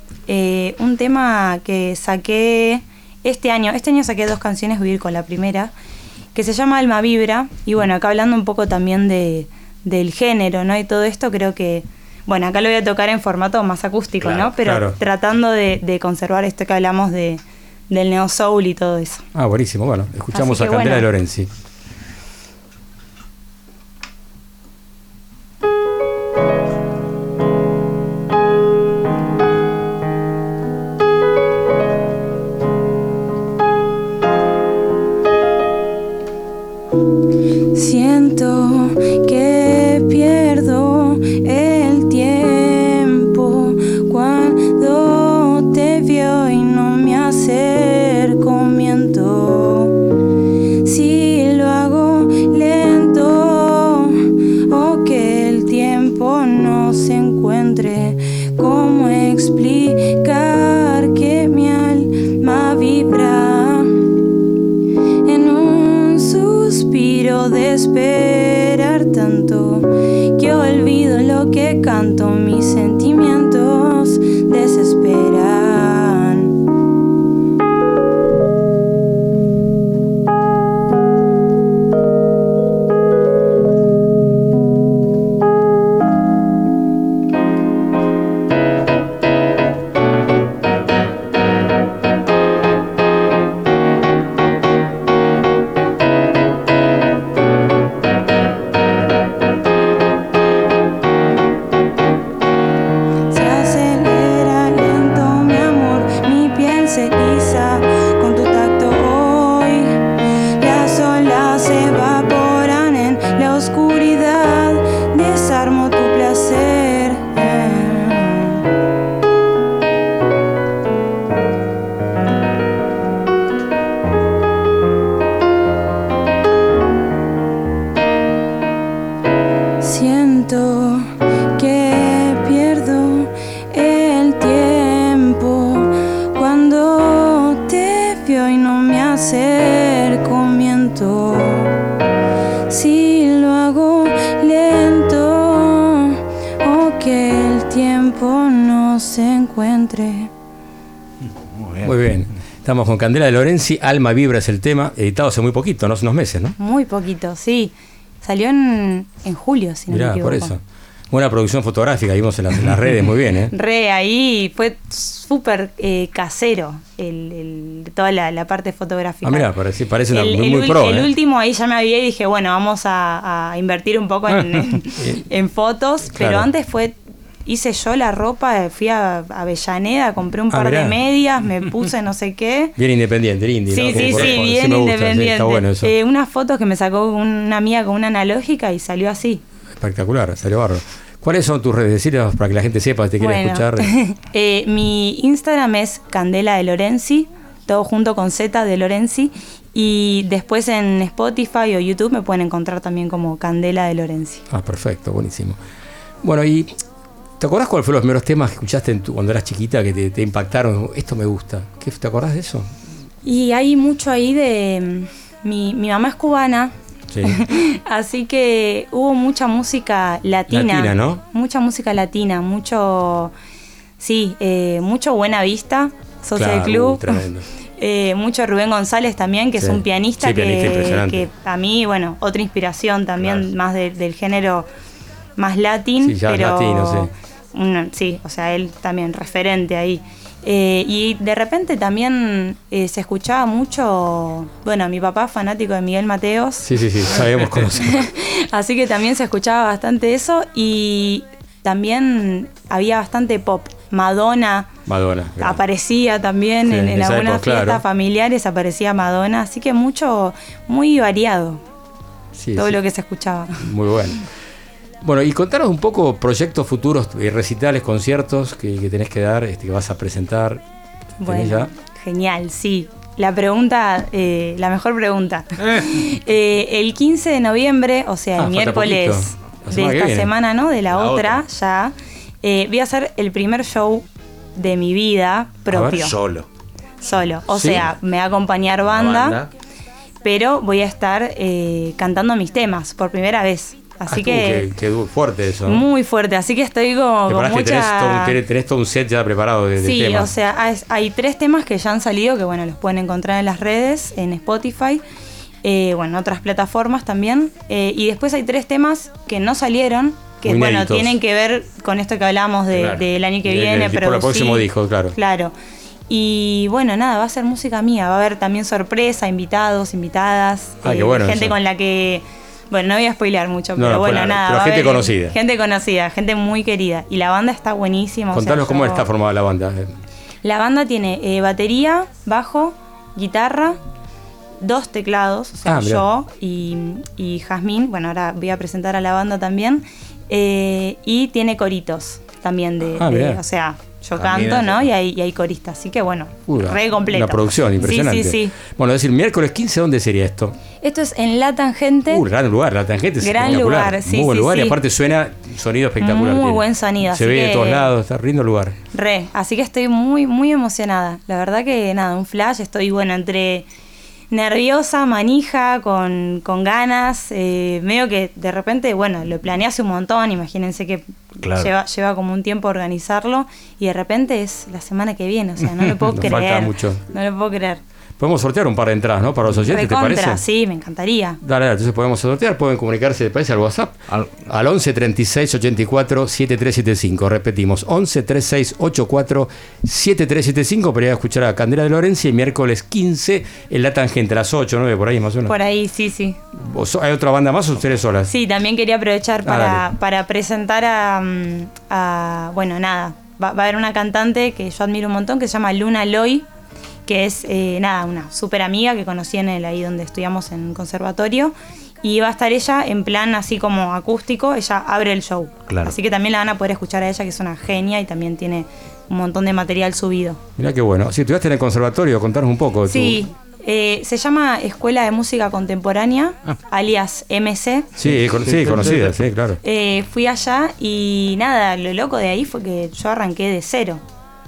un tema que saqué este año. Este año saqué 2 canciones, voy a ir con la primera, que se llama Alma Vibra. Y bueno, acá hablando un poco también del género, ¿no? Y todo esto, creo que... Bueno, acá lo voy a tocar en formato más acústico, claro, ¿no? Pero claro, tratando de conservar esto que hablamos del neo soul y todo eso. Ah, buenísimo. Bueno, escuchamos a Candela de Lorenzi. Siento que pierdo el tiempo cuando te veo y no me acerco, miento. Si lo hago lento o que el tiempo no se encuentre, ¿cómo explicar que mi alma vibra en un suspiro de esperar tanto? Que olvido lo que canto, mis sentimientos desesperan. Estamos con Candela de Lorenzi, Alma Vibra es el tema, editado hace muy poquito, ¿no? Hace unos meses, ¿no? Muy poquito, sí. Salió en julio, si no me equivoco. Mirá, por eso. Buena producción fotográfica, vimos en las redes, muy bien, ¿eh? Re, ahí fue súper casero toda la parte fotográfica. Ah, mirá, parece una muy pro. El último ahí ya me había y dije, bueno, vamos a invertir un poco en fotos, claro. Pero antes fue... Hice yo la ropa, fui a Avellaneda, compré un par de medias, me puse no sé qué. Bien independiente, indie, sí, ¿no? Sí, bien me gusta, independiente. Sí, está bueno eso. Unas fotos que me sacó una amiga con una analógica y salió así. Espectacular, salió bárbaro. ¿Cuáles son tus redes? Decilas para que la gente sepa, te quiere escuchar. Mi Instagram es Candela de Lorenzi, todo junto con Z de Lorenzi. Y después en Spotify o YouTube me pueden encontrar también como Candela de Lorenzi. Ah, perfecto, buenísimo. Bueno, y... ¿Te acordás cuáles fueron los primeros temas que escuchaste cuando eras chiquita que te impactaron? Esto me gusta. ¿Te acordás de eso? Y hay mucho ahí de... Mi mamá es cubana, sí. Así que hubo mucha música latina. Latina, ¿no? Mucha música latina, mucho... Sí, mucho Buena Vista, Social Club. Tremendo. Mucho Rubén González también, que sí. Es un pianista, sí, que a mí, bueno, otra inspiración también, claro. Más del género más latín, sí, pero... Latino, sí. Sí, o sea, él también referente ahí. Y de repente también se escuchaba mucho... Bueno, mi papá fanático de Miguel Mateos. Sí, sabíamos conocer. Así que también se escuchaba bastante eso. Y también había bastante pop. Madonna claro. Aparecía también, sí, en algunas fiestas, claro, familiares aparecía Madonna, así que mucho, muy variado, sí, todo, sí, lo que se escuchaba. Muy bueno. Bueno, y contanos un poco proyectos futuros, recitales, conciertos que tenés que dar, que vas a presentar. Bueno, genial, sí. La pregunta, la mejor pregunta. El 15 de noviembre, o sea, el miércoles de esta semana, ¿no? De la otra. Ya. Voy a hacer el primer show de mi vida propio. A ver, solo. O, sí, sea, me va a acompañar banda, pero voy a estar cantando mis temas por primera vez. Así que fuerte eso, ¿no? Muy fuerte, así que estoy con mucha... Tenés todo un set ya preparado de temas. Sí, o sea, hay 3 temas que ya han salido, que bueno, los pueden encontrar en las redes, en Spotify, bueno, otras plataformas también. Y después hay 3 temas que no salieron, que muy, bueno, inéditos, tienen que ver con esto que hablamos de, claro, del año que viene, pero por el próximo disco, claro. Claro. Y bueno, nada, va a ser música mía, va a haber también sorpresa, invitados, invitadas, qué bueno, gente eso, con la que... Bueno, no voy a spoilear mucho, pero bueno, nada. Pero gente conocida. Gente conocida, gente muy querida. Y la banda está buenísima. Contanos, o sea, cómo está formada la banda. La banda tiene batería, bajo, guitarra, 2 teclados, o sea, yo y Jazmín. Bueno, ahora voy a presentar a la banda también. Y tiene coritos también de o sea... Yo canto, ¿no? Y hay coristas. Así que bueno, re completo. Una producción impresionante. Sí. Bueno, es decir, miércoles 15, ¿dónde sería esto? Esto es en La Tangente. Gran lugar, La Tangente. Gran lugar, sí. Muy buen lugar, y aparte suena sonido espectacular. Muy buen sonido. Se ve de todos lados, está rindo lugar. Re, así que estoy muy, muy emocionada. La verdad que nada, un flash. Estoy, bueno, entre nerviosa, manija, con ganas. Medio que de repente, bueno, lo planeé hace un montón. Imagínense que... Claro. Lleva como un tiempo organizarlo y de repente es la semana que viene, o sea, no lo puedo creer. Falta mucho. No lo puedo creer. Podemos sortear un par de entradas, ¿no? Para los oyentes, ¿te parece? Sí, me encantaría. Dale, entonces podemos sortear, pueden comunicarse, ¿te parece? Al WhatsApp, al 11 36 84 7375. Repetimos, 11 36 84 7375. Para ir a escuchar a Candela de Lorenzi el miércoles 15 en La Tangente, a las 8, 9, por ahí más o menos. Por ahí, sí. ¿Hay otra banda más o ustedes solas? Sí, también quería aprovechar para presentar a bueno, nada, va a haber una cantante que yo admiro un montón que se llama Luna Loy, que es una súper amiga que conocí en ahí donde estudiamos en el conservatorio, y va a estar ella en plan así como acústico, ella abre el show, claro, así que también la van a poder escuchar a ella, que es una genia y también tiene un montón de material subido. Mirá qué bueno. Si estudiaste en el conservatorio, contanos un poco. Sí, se llama Escuela de Música Contemporánea, alias MC. Sí, conocida, sí, claro. Fui allá y nada, lo loco de ahí fue que yo arranqué de cero,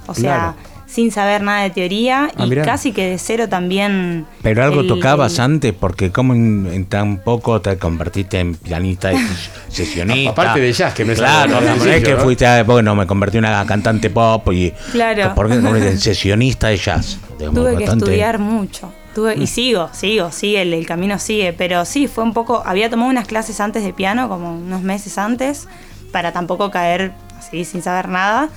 o sea... Claro. Sin saber nada de teoría, y casi que de cero también. Pero algo tocabas antes, porque como en tan poco te convertiste en pianista sesionista. Aparte de jazz, que me salió. Claro, es que fuiste, bueno, me convertí en una cantante pop y... Claro. Porque en sesionista de jazz. Digamos, tuve que estudiar mucho. Y sigue, el camino sigue. Pero sí, fue un poco... Había tomado unas clases antes de piano, como unos meses antes, para tampoco caer así sin saber nada.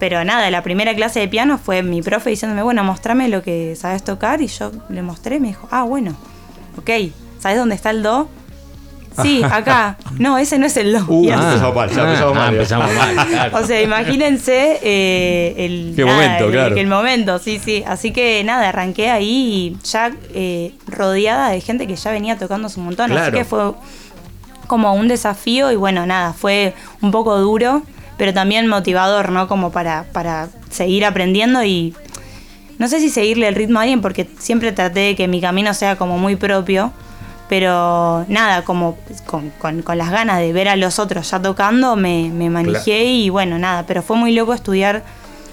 Pero nada, la primera clase de piano fue mi profe diciéndome, bueno, mostrame lo que sabes tocar. Y yo le mostré, me dijo, bueno, ok, ¿sabes dónde está el do? Sí, acá. No, ese no es el do. Ya empezamos mal. O sea, imagínense el momento, sí. Así que nada, arranqué ahí ya rodeada de gente que ya venía tocando un montón. Claro. Así que fue como un desafío y bueno, nada, fue un poco duro, pero también motivador, ¿no? Como para seguir aprendiendo y no sé si seguirle el ritmo a alguien, porque siempre traté de que mi camino sea como muy propio, pero nada, como con las ganas de ver a los otros ya tocando, me manejé. Claro. Y bueno, nada, pero fue muy loco estudiar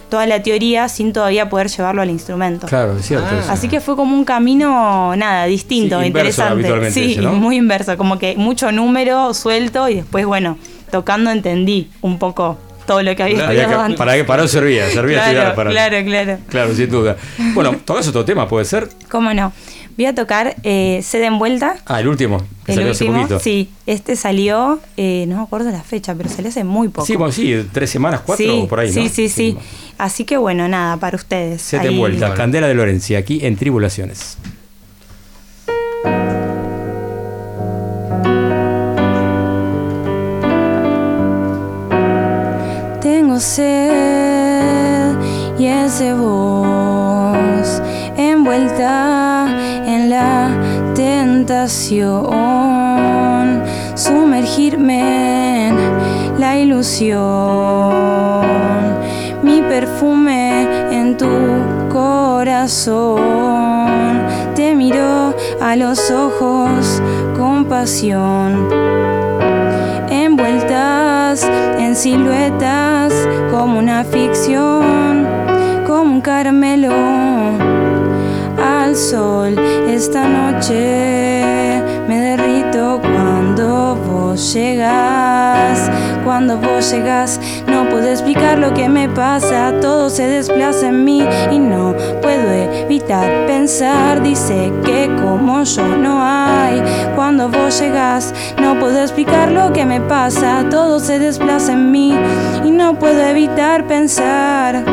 toda la teoría sin todavía poder llevarlo al instrumento. Claro, es cierto. Así que fue como un camino, nada, distinto, sí, interesante. Sí, ese, ¿no? Muy inverso, como que mucho número suelto y después, bueno... Tocando entendí un poco todo lo que había estudiado antes. Para eso servía claro, estudiar. Claro, sin duda. Bueno, ¿tocás otro tema, puede ser? ¿Cómo no? Voy a tocar Sed en Vuelta. El último, que salió hace poquito. Sí, este salió, no me acuerdo la fecha, pero salió hace muy poco. Sí, bueno, 3 semanas, 4 sí, o por ahí, ¿no? Sí. Así que bueno, nada, para ustedes. Sed en Vuelta, bueno. Candela de Lorenzi, aquí en Tribulaciones. cárcel y ese voz envuelta en la tentación, sumergirme en la ilusión, mi perfume en tu corazón, te miro a los ojos con pasión, envueltas en siluetas como una ficción, como un caramelo al sol. Esta noche me derrito cuando vos llegas, cuando vos llegas. No puedo explicar lo que me pasa, todo se desplaza en mí y no puedo evitar pensar. Dice que como yo no hay, cuando vos llegas. No puedo explicar lo que me pasa, todo se desplaza en mí y no puedo evitar pensar.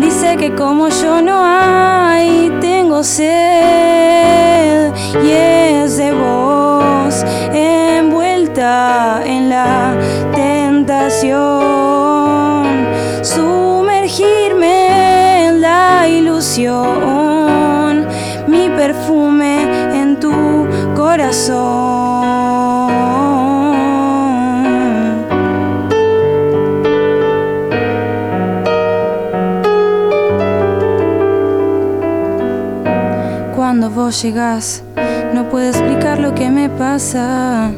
Dice que como yo no hay, tengo sed y es de vos, envuelta en la tentación, sumergirme en la ilusión, mi perfume en tu corazón. Cuando vos llegás, no puedo explicar lo que me pasa.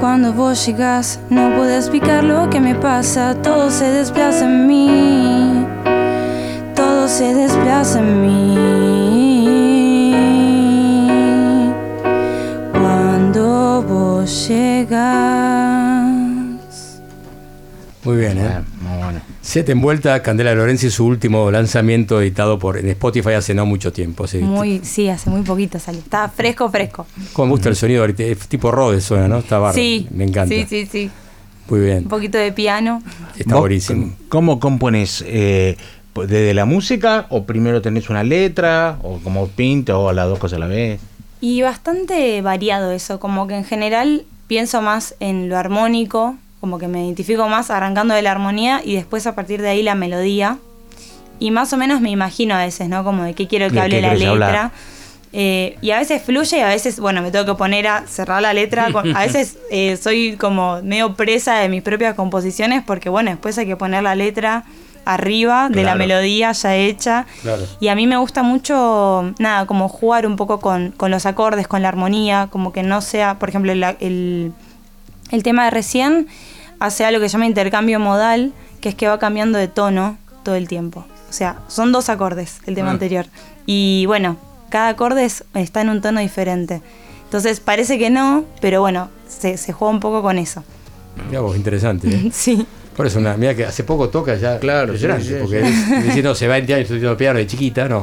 Cuando vos llegás, no puedo explicar lo que me pasa. Todo se desplaza en mí, todo se desplaza en mí. Cuando vos llegás. Muy bien, ¿eh? Muy bueno. Set envuelta, Candela de Lorenzi, su último lanzamiento editado en Spotify hace no mucho tiempo. Sí, hace muy poquito salió. Está fresco. Como me gusta el sonido, tipo Rhodes suena, ¿no? Está bárbaro. Sí, me encanta. Sí. Muy bien. Un poquito de piano. Está buenísimo. ¿Cómo compones? ¿Desde la música o primero tenés una letra o como pinta o las dos cosas a la vez? Y bastante variado eso, como que en general pienso más en lo armónico, como que me identifico más arrancando de la armonía y después a partir de ahí la melodía. Y más o menos me imagino a veces, ¿no? Como de qué quiero que hable la letra. Y a veces fluye y a veces, bueno, me tengo que poner a cerrar la letra. A veces soy como medio presa de mis propias composiciones porque, bueno, después hay que poner la letra arriba de la melodía ya hecha. Claro. Y a mí me gusta mucho, nada, como jugar un poco con los acordes, con la armonía, como que no sea, por ejemplo, el tema de recién hace algo que se llama intercambio modal, que es que va cambiando de tono todo el tiempo. O sea, son dos acordes el tema anterior. Y bueno, cada acorde está en un tono diferente. Entonces parece que no, pero bueno, se juega un poco con eso. Mirá vos, interesante, ¿eh? Sí. Por eso, mirá que hace poco toca ya. Claro, sí, porque diciendo se va 20 años estudiando piano de chiquita, ¿no?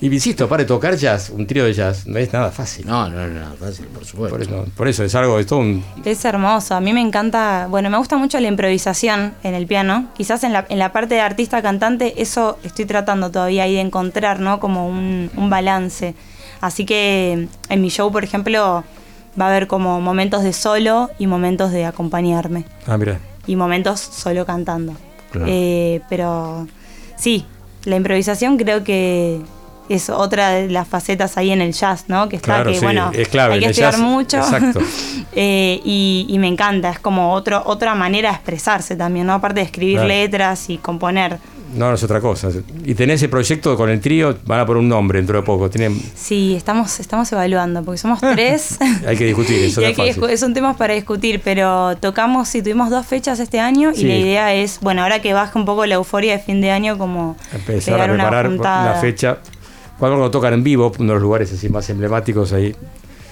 Y insisto, para tocar jazz, un trío de jazz, no es nada fácil. No es nada fácil, por supuesto. Por eso es algo, es todo un... Es hermoso, a mí me encanta, bueno, me gusta mucho la improvisación en el piano. Quizás en la parte de artista-cantante, eso estoy tratando todavía ahí de encontrar, ¿no? Como un balance. Así que en mi show, por ejemplo, va a haber como momentos de solo y momentos de acompañarme. Ah, mira. Y momentos solo cantando. Claro. Pero sí, la improvisación creo que... es otra de las facetas ahí en el jazz, ¿no? Que está, claro, que sí, bueno, es clave, hay que estudiar jazz, mucho. Exacto. y me encanta, es como otra manera de expresarse también, ¿no? Aparte de escribir letras y componer. No, es otra cosa. Y tenés ese proyecto con el trío, van a poner un nombre dentro de poco. Sí, estamos evaluando, porque somos tres. Hay que discutir, eso no es fácil. Son temas para discutir, pero tocamos y tuvimos 2 fechas este año y la idea es, bueno, ahora que baja un poco la euforia de fin de año, como empezar a preparar la fecha. Cuando tocan en vivo, uno de los lugares así más emblemáticos ahí.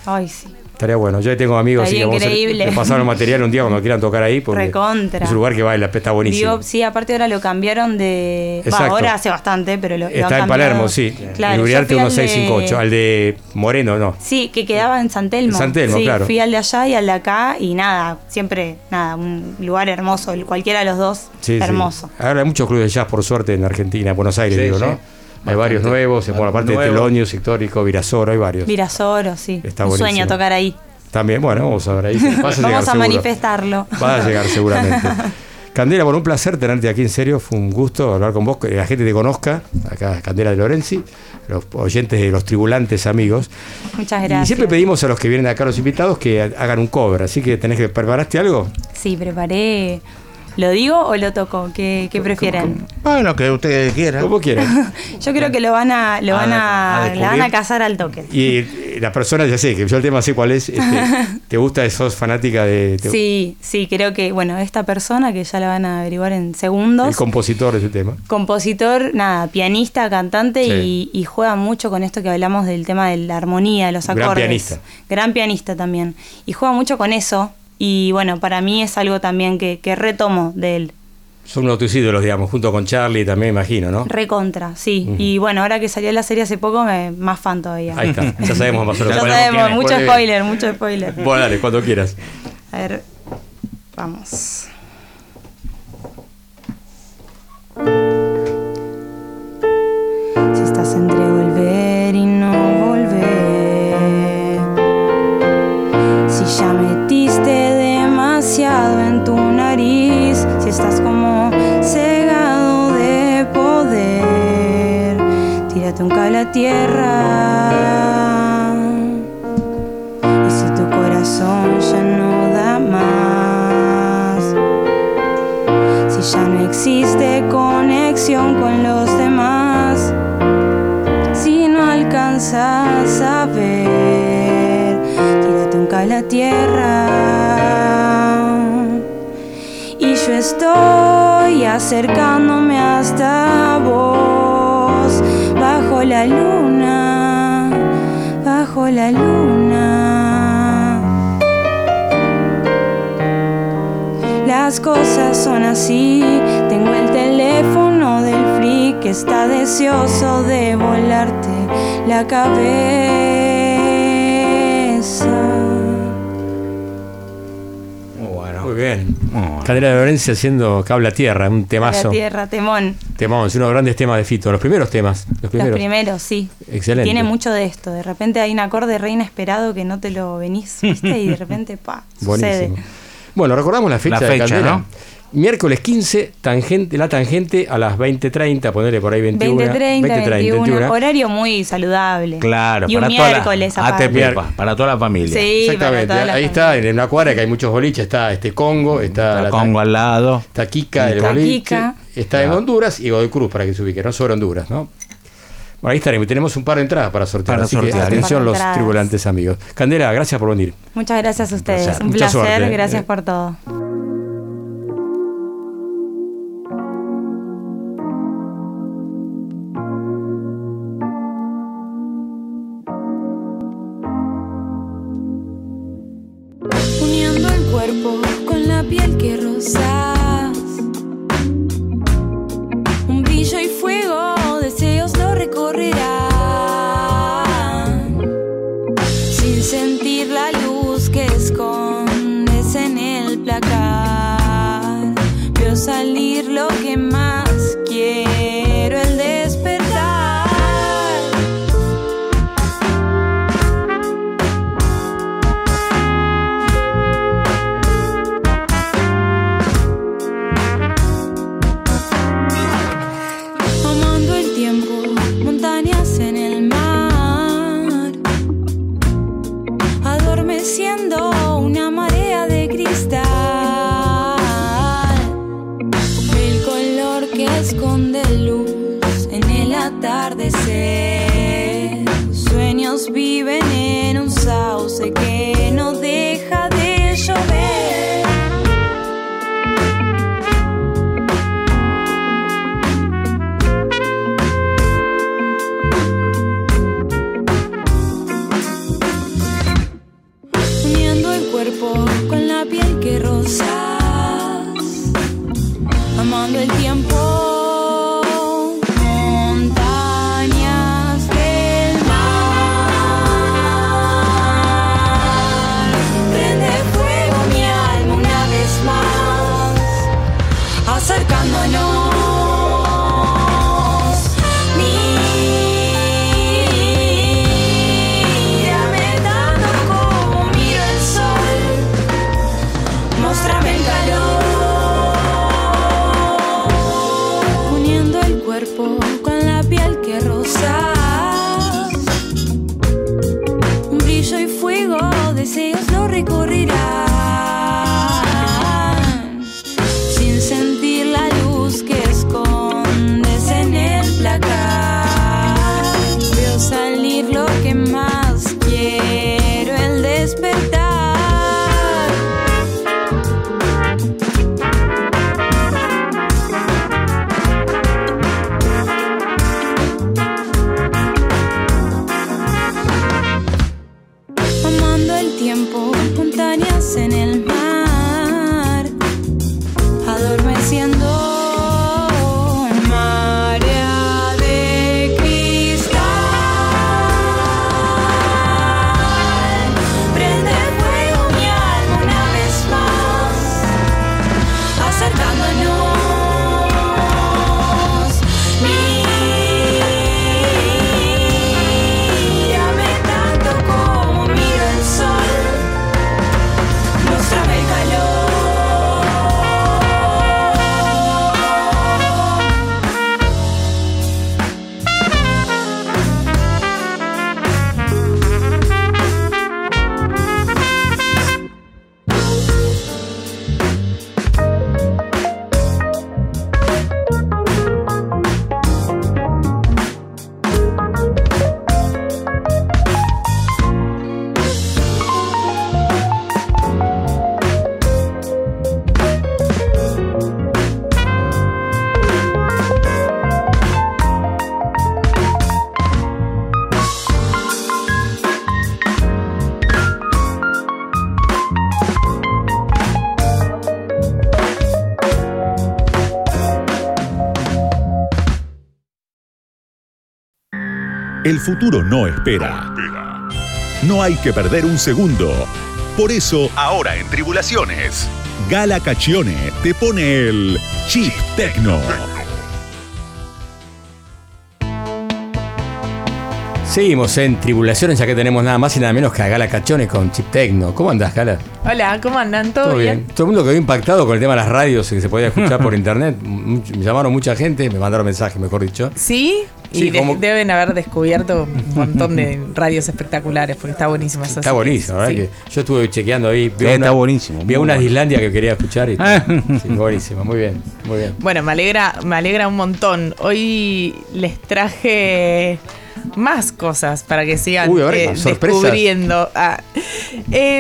Ay, sí. Estaría bueno. Yo tengo amigos así que vamos a pasar un material un día cuando quieran tocar ahí. Recontra. Es un lugar que vale, está buenísimo. Vivo, sí, aparte ahora lo cambiaron de... Exacto. Ahora hace bastante, pero lo está en Palermo, sí. Claro. Uriarte 1658. Al de Moreno, no. Sí, que quedaba en San Telmo. Sí, claro. Fui al de allá y al de acá y nada, siempre, un lugar hermoso. Cualquiera de los dos, sí, hermoso. Sí. Ahora hay muchos clubes de jazz, por suerte, en Argentina, Buenos Aires, sí, digo, sí. ¿No? Hay varios nuevos, por la parte de Telonius, Histórico, Virasoro, hay varios. Virasoro, sí. Está un buenísimo. Sueño tocar ahí. También, bueno, vamos a ver ahí. Vamos a manifestarlo. Vas a llegar seguramente. Candela, bueno, un placer tenerte aquí, en serio, fue un gusto hablar con vos, que la gente te conozca, acá Candela de Lorenzi, los oyentes de Los Tribulantes Amigos. Muchas gracias. Y siempre pedimos a los que vienen acá, los invitados, que hagan un cover, así que tenés que, ¿preparaste algo? Sí, preparé. ¿Lo digo o lo toco? ¿Qué prefieren? Bueno, que ustedes quieran. Como quieran. Yo creo que la van a casar al toque. Y las personas, ya sé, que yo el tema sé cuál es. ¿Te gusta? ¿Sos fanática de...? Sí, creo que, bueno, esta persona que ya la van a averiguar en segundos. El compositor de ese tema. Compositor, nada, pianista, cantante, sí. y juega mucho con esto que hablamos del tema de la armonía, de los acordes. Gran pianista. Gran pianista también. Y juega mucho con eso. Y bueno, para mí es algo también que retomo de él. Son uno de tus ídolos, digamos, junto con Charlie también, imagino, ¿no? Recontra, sí. Uh-huh. Y bueno, ahora que salió la serie hace poco, más fan todavía. Ahí está, ya sabemos más o menos. Ya sabemos, mucho spoiler. Bueno, dale, cuando quieras. A ver, vamos. Si estás entre volver y no volver, si ya me demasiado en tu nariz, si estás como cegado de poder, tírate un cable a tierra. Y si tu corazón ya no da más, si ya no existe conexión con los demás, si no alcanzas a ver, tírate un cable a tierra. Yo estoy acercándome hasta vos, bajo la luna, las cosas son así, tengo el teléfono del free que está deseoso de volarte la cabeza. Bien. Candela de Lorenzi haciendo Cable a Tierra, un temazo. Cable a Tierra, temón. Temón, es uno de los grandes temas de Fito, los primeros temas. Los primeros, sí. Excelente. Tiene mucho de esto, de repente hay un acorde re inesperado que no te lo venís, ¿viste? Y de repente, pa, sucede. Buenísimo. Bueno, recordamos la fecha de Candela, ¿no? Miércoles 15, la tangente a las 20:30, ponerle por ahí 21:30. Horario muy saludable. Claro, y para un miércoles para toda la familia. Sí, exactamente. Ahí está, en una cuadra que hay muchos boliches, está Congo, está Congo al lado. Está Kika, el boliche. Está en Honduras y Godoy Cruz, para que se ubique, no sobre Honduras, ¿no? Bueno, ahí estaremos. Tenemos un par de entradas para sortear. Atención, los tribulantes amigos. Candela, gracias por venir. Muchas gracias a ustedes. Un placer, gracias por todo. Con la piel que rozas, un brillo y fuego, deseos lo recorrerán, sin sentir la luz que escondes en el placar. Veo salir lo que más quiero, el siendo una marea de cristal, el color que esconde luz en el atardecer. Los sueños viven en un sauce que no deja de llover. Con la piel que rozas, amando el tiempo. Montañas del mar. deseos no recorrerán sin sentir la luz que escondes en el placar. Veo salir lo que más quiero, el despertar. En el mar, adormeciendo marea de cristal. Prende fuego mi alma una vez más, acercándonos. Mírame tanto como miro el sol. El futuro no espera. No hay que perder un segundo. Por eso, ahora en Tribulaciones, Gala Caccione te pone el Chip Techno. Seguimos en Tribulaciones, ya que tenemos nada más y nada menos que a Gala Caccione con Chip Techno. ¿Cómo andás, Gala? Hola, ¿cómo andan? ¿Todo bien? Todo el mundo quedó impactado con el tema de las radios que se podía escuchar por internet. Me llamaron mucha gente, me mandaron mensajes, mejor dicho. ¿Sí? Sí, y deben haber descubierto un montón de radios espectaculares, porque está buenísimo eso. Está buenísimo, ¿verdad? Sí. Yo estuve chequeando ahí. Sí, está buenísimo. Vi una de Islandia que quería escuchar. Y sí, buenísimo, muy bien, muy bien. Bueno, me alegra un montón. Hoy les traje más cosas para que sigan descubriendo.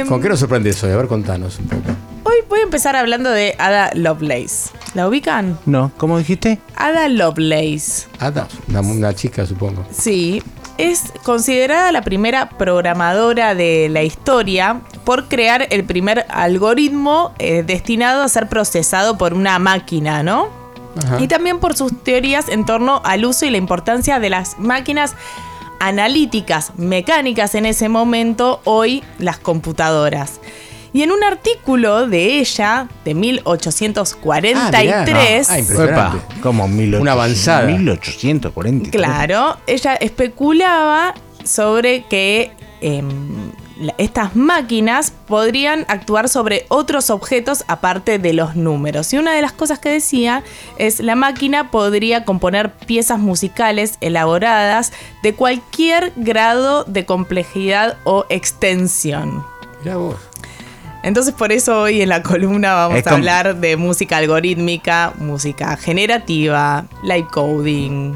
¿Con qué nos sorprendes hoy? A ver, contanos un poco. Hoy voy a empezar hablando de Ada Lovelace. ¿La ubican? No, ¿cómo dijiste? Ada Lovelace. Ada, una chica, supongo. Sí, es considerada la primera programadora de la historia por crear el primer algoritmo destinado a ser procesado por una máquina, ¿no? Ajá. Y también por sus teorías en torno al uso y la importancia de las máquinas analíticas, mecánicas en ese momento, hoy las computadoras. Y en un artículo de ella, de 1843... Ah, impresionante. Como 1843. Una avanzada. 1843. Claro, ella especulaba sobre que estas máquinas podrían actuar sobre otros objetos aparte de los números. Y una de las cosas que decía es: la máquina podría componer piezas musicales elaboradas de cualquier grado de complejidad o extensión. Mirá vos. Entonces, por eso hoy en la columna vamos a hablar de música algorítmica, música generativa, live coding,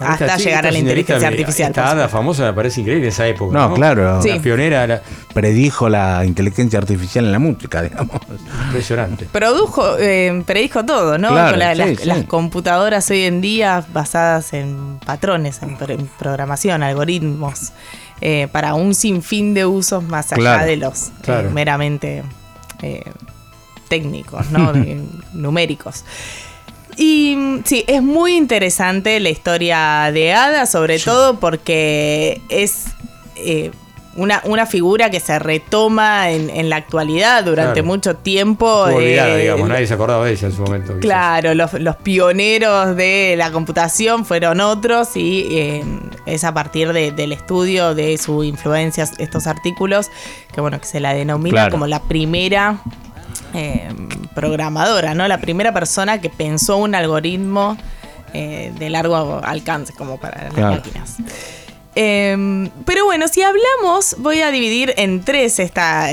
hasta llegar a la inteligencia artificial. Esta Ada famosa me parece increíble esa época. No, claro, sí. La pionera predijo la inteligencia artificial en la música, digamos. Impresionante. Predijo todo, ¿no? Claro, las computadoras hoy en día basadas en patrones, en programación, algoritmos. Para un sinfín de usos más allá de los meramente técnicos, ¿no? Numéricos. Y sí, es muy interesante la historia de Ada, sobre todo porque es una figura que se retoma en la actualidad durante mucho tiempo. Olvidada, digamos, nadie se acordaba de ella en su momento. Quizás. Claro, los pioneros de la computación fueron otros, y es a partir del estudio de su influencia estos artículos que, bueno, que se la denomina como la primera programadora, ¿no? La primera persona que pensó un algoritmo de largo alcance, como para las máquinas. Pero bueno, si hablamos, voy a dividir en tres esta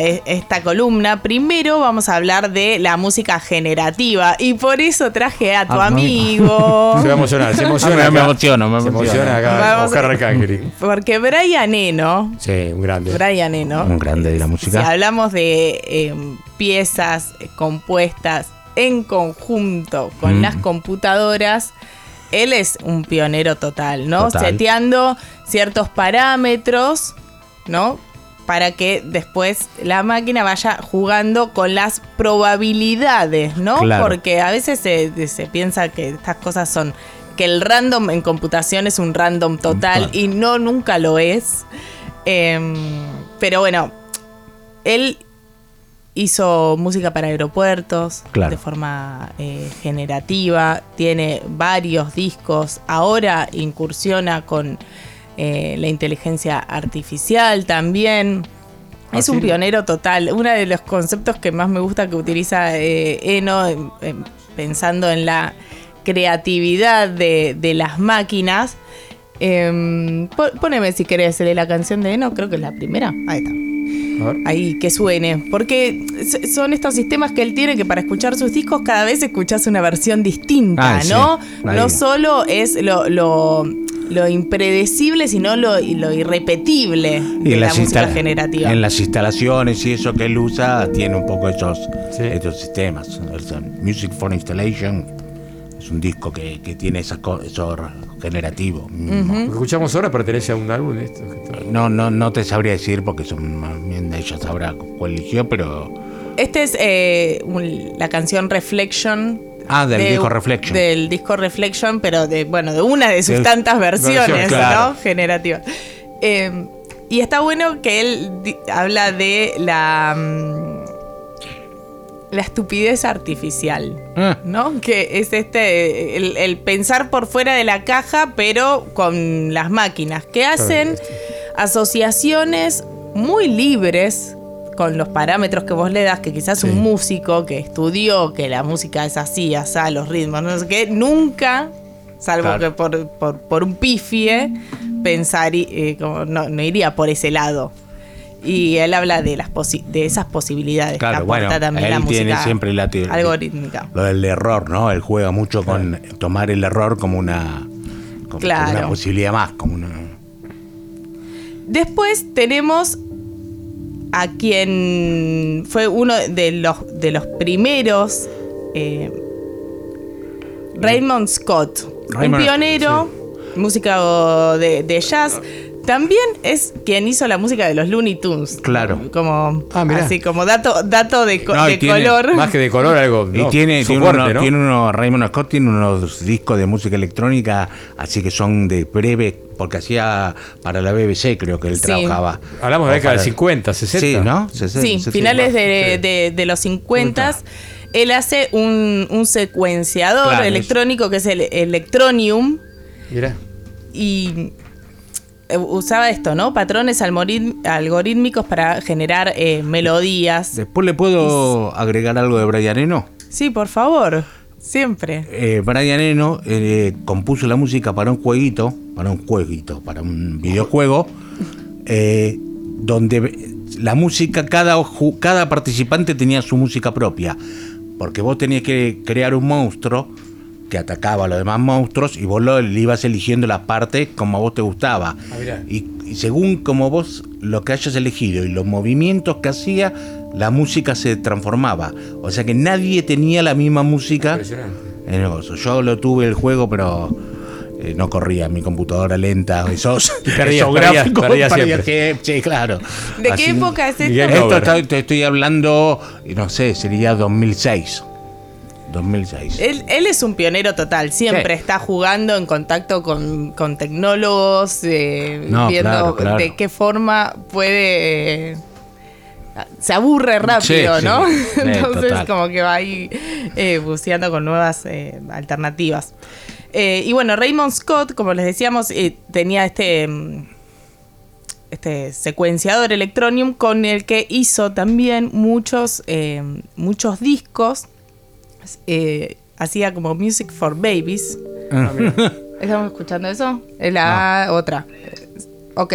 columna. Primero vamos a hablar de la música generativa, y por eso traje a tu amigo. Se va a emocionar, se emociona acá Oscar Arcángel. Porque Brian Eno, sí, un grande. Brian Eno, un grande de la música. Si hablamos de piezas compuestas en conjunto con las computadoras, él es un pionero total, ¿no? Total. Seteando ciertos parámetros, ¿no? Para que después la máquina vaya jugando con las probabilidades, ¿no? Claro. Porque a veces se piensa que estas cosas son... que el random en computación es un random total, y no, nunca lo es. Pero bueno, él... hizo música para aeropuertos, claro, de forma generativa. Tiene varios discos. Ahora incursiona con la inteligencia artificial también. Es un pionero total. Uno de los conceptos que más me gusta que utiliza Eno, pensando en la creatividad de las máquinas. Poneme si querés la canción de Eno. Creo que es la primera. Ahí está. Ahí que suene, porque son estos sistemas que él tiene, que para escuchar sus discos cada vez escuchás una versión distinta, ¿no? Sí. No solo es lo impredecible, sino lo irrepetible de la música generativa. En las instalaciones y eso que él usa, tiene un poco esos sistemas. Music for Installation es un disco que tiene esos generativo. Lo que escuchamos ahora pertenece a un álbum. No te sabría decir, porque ella sabrá cuál eligió, pero... Esta es la canción Reflection. Ah, del disco Reflection. Del disco Reflection, pero de una de sus tantas versiones, claro, ¿no? Generativa. Y está bueno que él habla de la estupidez artificial, ¿no? Que es el pensar por fuera de la caja, pero con las máquinas, que hacen asociaciones muy libres con los parámetros que vos le das, que quizás un músico que estudió que la música es así, asá, los ritmos, no sé qué, nunca, salvo que por un pifie, no iría por ese lado. Y él habla de esas posibilidades. Claro, que aporta también la música. Él tiene siempre la algorítmica. Lo del error, ¿no? Él juega mucho con tomar el error como una posibilidad más. Después tenemos a quien fue uno de los primeros, Raymond Scott. Un pionero, músico de jazz. También es quien hizo la música de los Looney Tunes. Claro. Así como dato de color. Más que de color, algo. Y Raymond Scott tiene unos discos de música electrónica, así que son de breve, porque hacía para la BBC, creo que él trabajaba. Hablamos de la década de 50, 60. Sí, ¿no? 60, sí, 60, finales 60, de los 50. Él hace un secuenciador electrónico que es el Electronium. Mirá. Y usaba esto, ¿no? Patrones algorítmicos para generar melodías. Después le puedo agregar algo de Brian Eno. Sí, por favor, siempre. Brian Eno compuso la música para para un videojuego, donde la música, cada participante tenía su música propia, porque vos tenías que crear un monstruo que atacaba a los demás monstruos, y vos le ibas eligiendo la parte como a vos te gustaba. Y según como vos lo que hayas elegido y los movimientos que hacía, la música se transformaba. O sea que nadie tenía la misma música. En el negocio. Yo lo tuve el juego, pero no corría mi computadora lenta. Perdía siempre. Sí, claro. ¿De qué época es esto? Te estoy hablando, no sé, sería 2006. Él es un pionero total, siempre está jugando en contacto con tecnólogos, viendo de qué forma puede... se aburre rápido, ¿no? Sí. Entonces como que va ahí buceando con nuevas alternativas. Y bueno, Raymond Scott, como les decíamos, tenía este secuenciador Electronium, con el que hizo también muchos discos. Hacía como Music for Babies. ¿Estamos escuchando eso? Es la otra. Ok,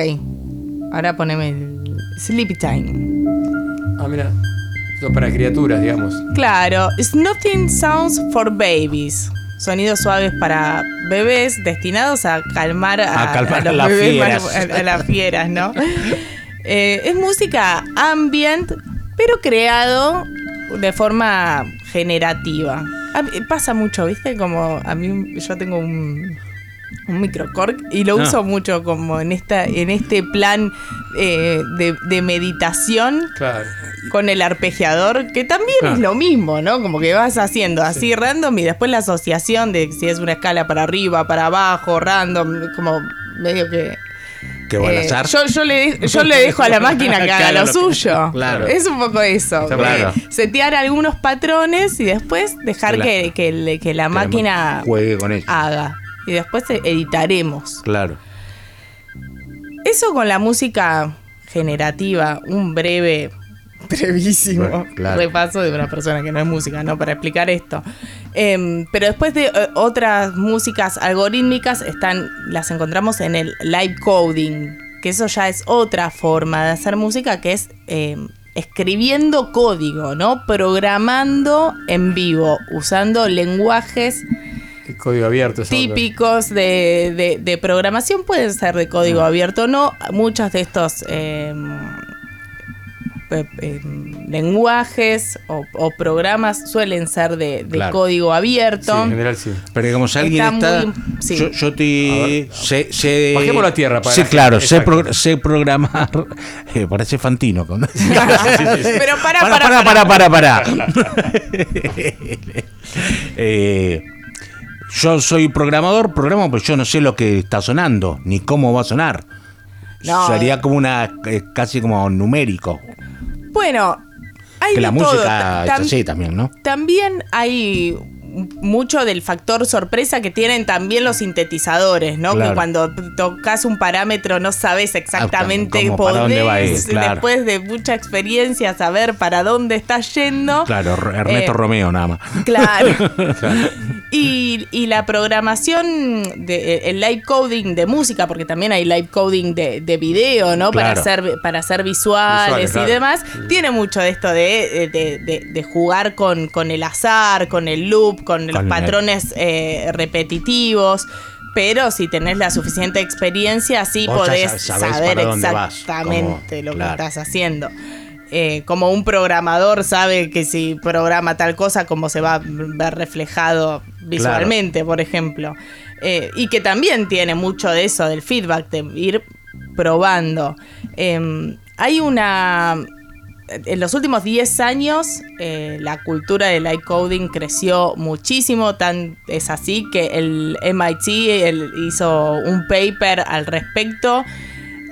ahora poneme el Sleepy Time. Ah, mira, esto es para criaturas, digamos. Claro, Soothing Sounds for Babies. Sonidos suaves para bebés destinados a calmar a los bebés, a las fieras, ¿no? Es música ambient, pero creado de forma generativa. Pasa mucho, ¿viste? Como a mí, yo tengo un microcork y lo uso mucho como en este plan de meditación, claro, con el arpegiador, que también es lo mismo, ¿no? Como que vas haciendo así random y después la asociación de si es una escala para arriba, para abajo, random, como medio que... Que van a azar. Yo le dejo a la máquina que haga lo suyo. Claro. Es un poco eso. Claro. Setear algunos patrones y después dejar que la máquina juegue con ellos. Haga. Y después editaremos. Claro. Eso con la música generativa, un brevísimo repaso de una persona que no es música, ¿no? Para explicar esto. Pero después de otras músicas algorítmicas las encontramos en el live coding, que eso ya es otra forma de hacer música, que es escribiendo código, ¿no? Programando en vivo, usando lenguajes código abierto, típicos de programación. Pueden ser de código abierto o no. Muchos de estos lenguajes o programas suelen ser de código abierto. Sí, en general sí. Pero digamos, si alguien está yo te sé bajemos la tierra para sé programar. Parece Fantino cuando... Pero para. Yo soy programa, pues yo no sé lo que está sonando ni cómo va a sonar. No. Sería como casi como numérico. Bueno, hay que la todo. Música es así también, ¿no? También hay mucho del factor sorpresa que tienen también los sintetizadores, ¿no? Claro. Que cuando tocas un parámetro no sabes exactamente para dónde va a ir, claro. Después de mucha experiencia, saber para dónde estás yendo. Claro, Ernesto Romeo nada más. Claro. Y la programación, el live coding de música, porque también hay live coding de video, ¿no? Claro. Para hacer visuales y demás. Tiene mucho de esto de jugar con el azar, con el loop, con los patrones repetitivos, pero si tenés la suficiente experiencia, sí podés saber exactamente lo que estás haciendo. Como un programador sabe que si programa tal cosa, cómo se va a ver reflejado visualmente, por ejemplo. Y que también tiene mucho de eso, del feedback, de ir probando. Hay una... En los últimos 10 años la cultura del live coding creció muchísimo, es así que el MIT hizo un paper al respecto,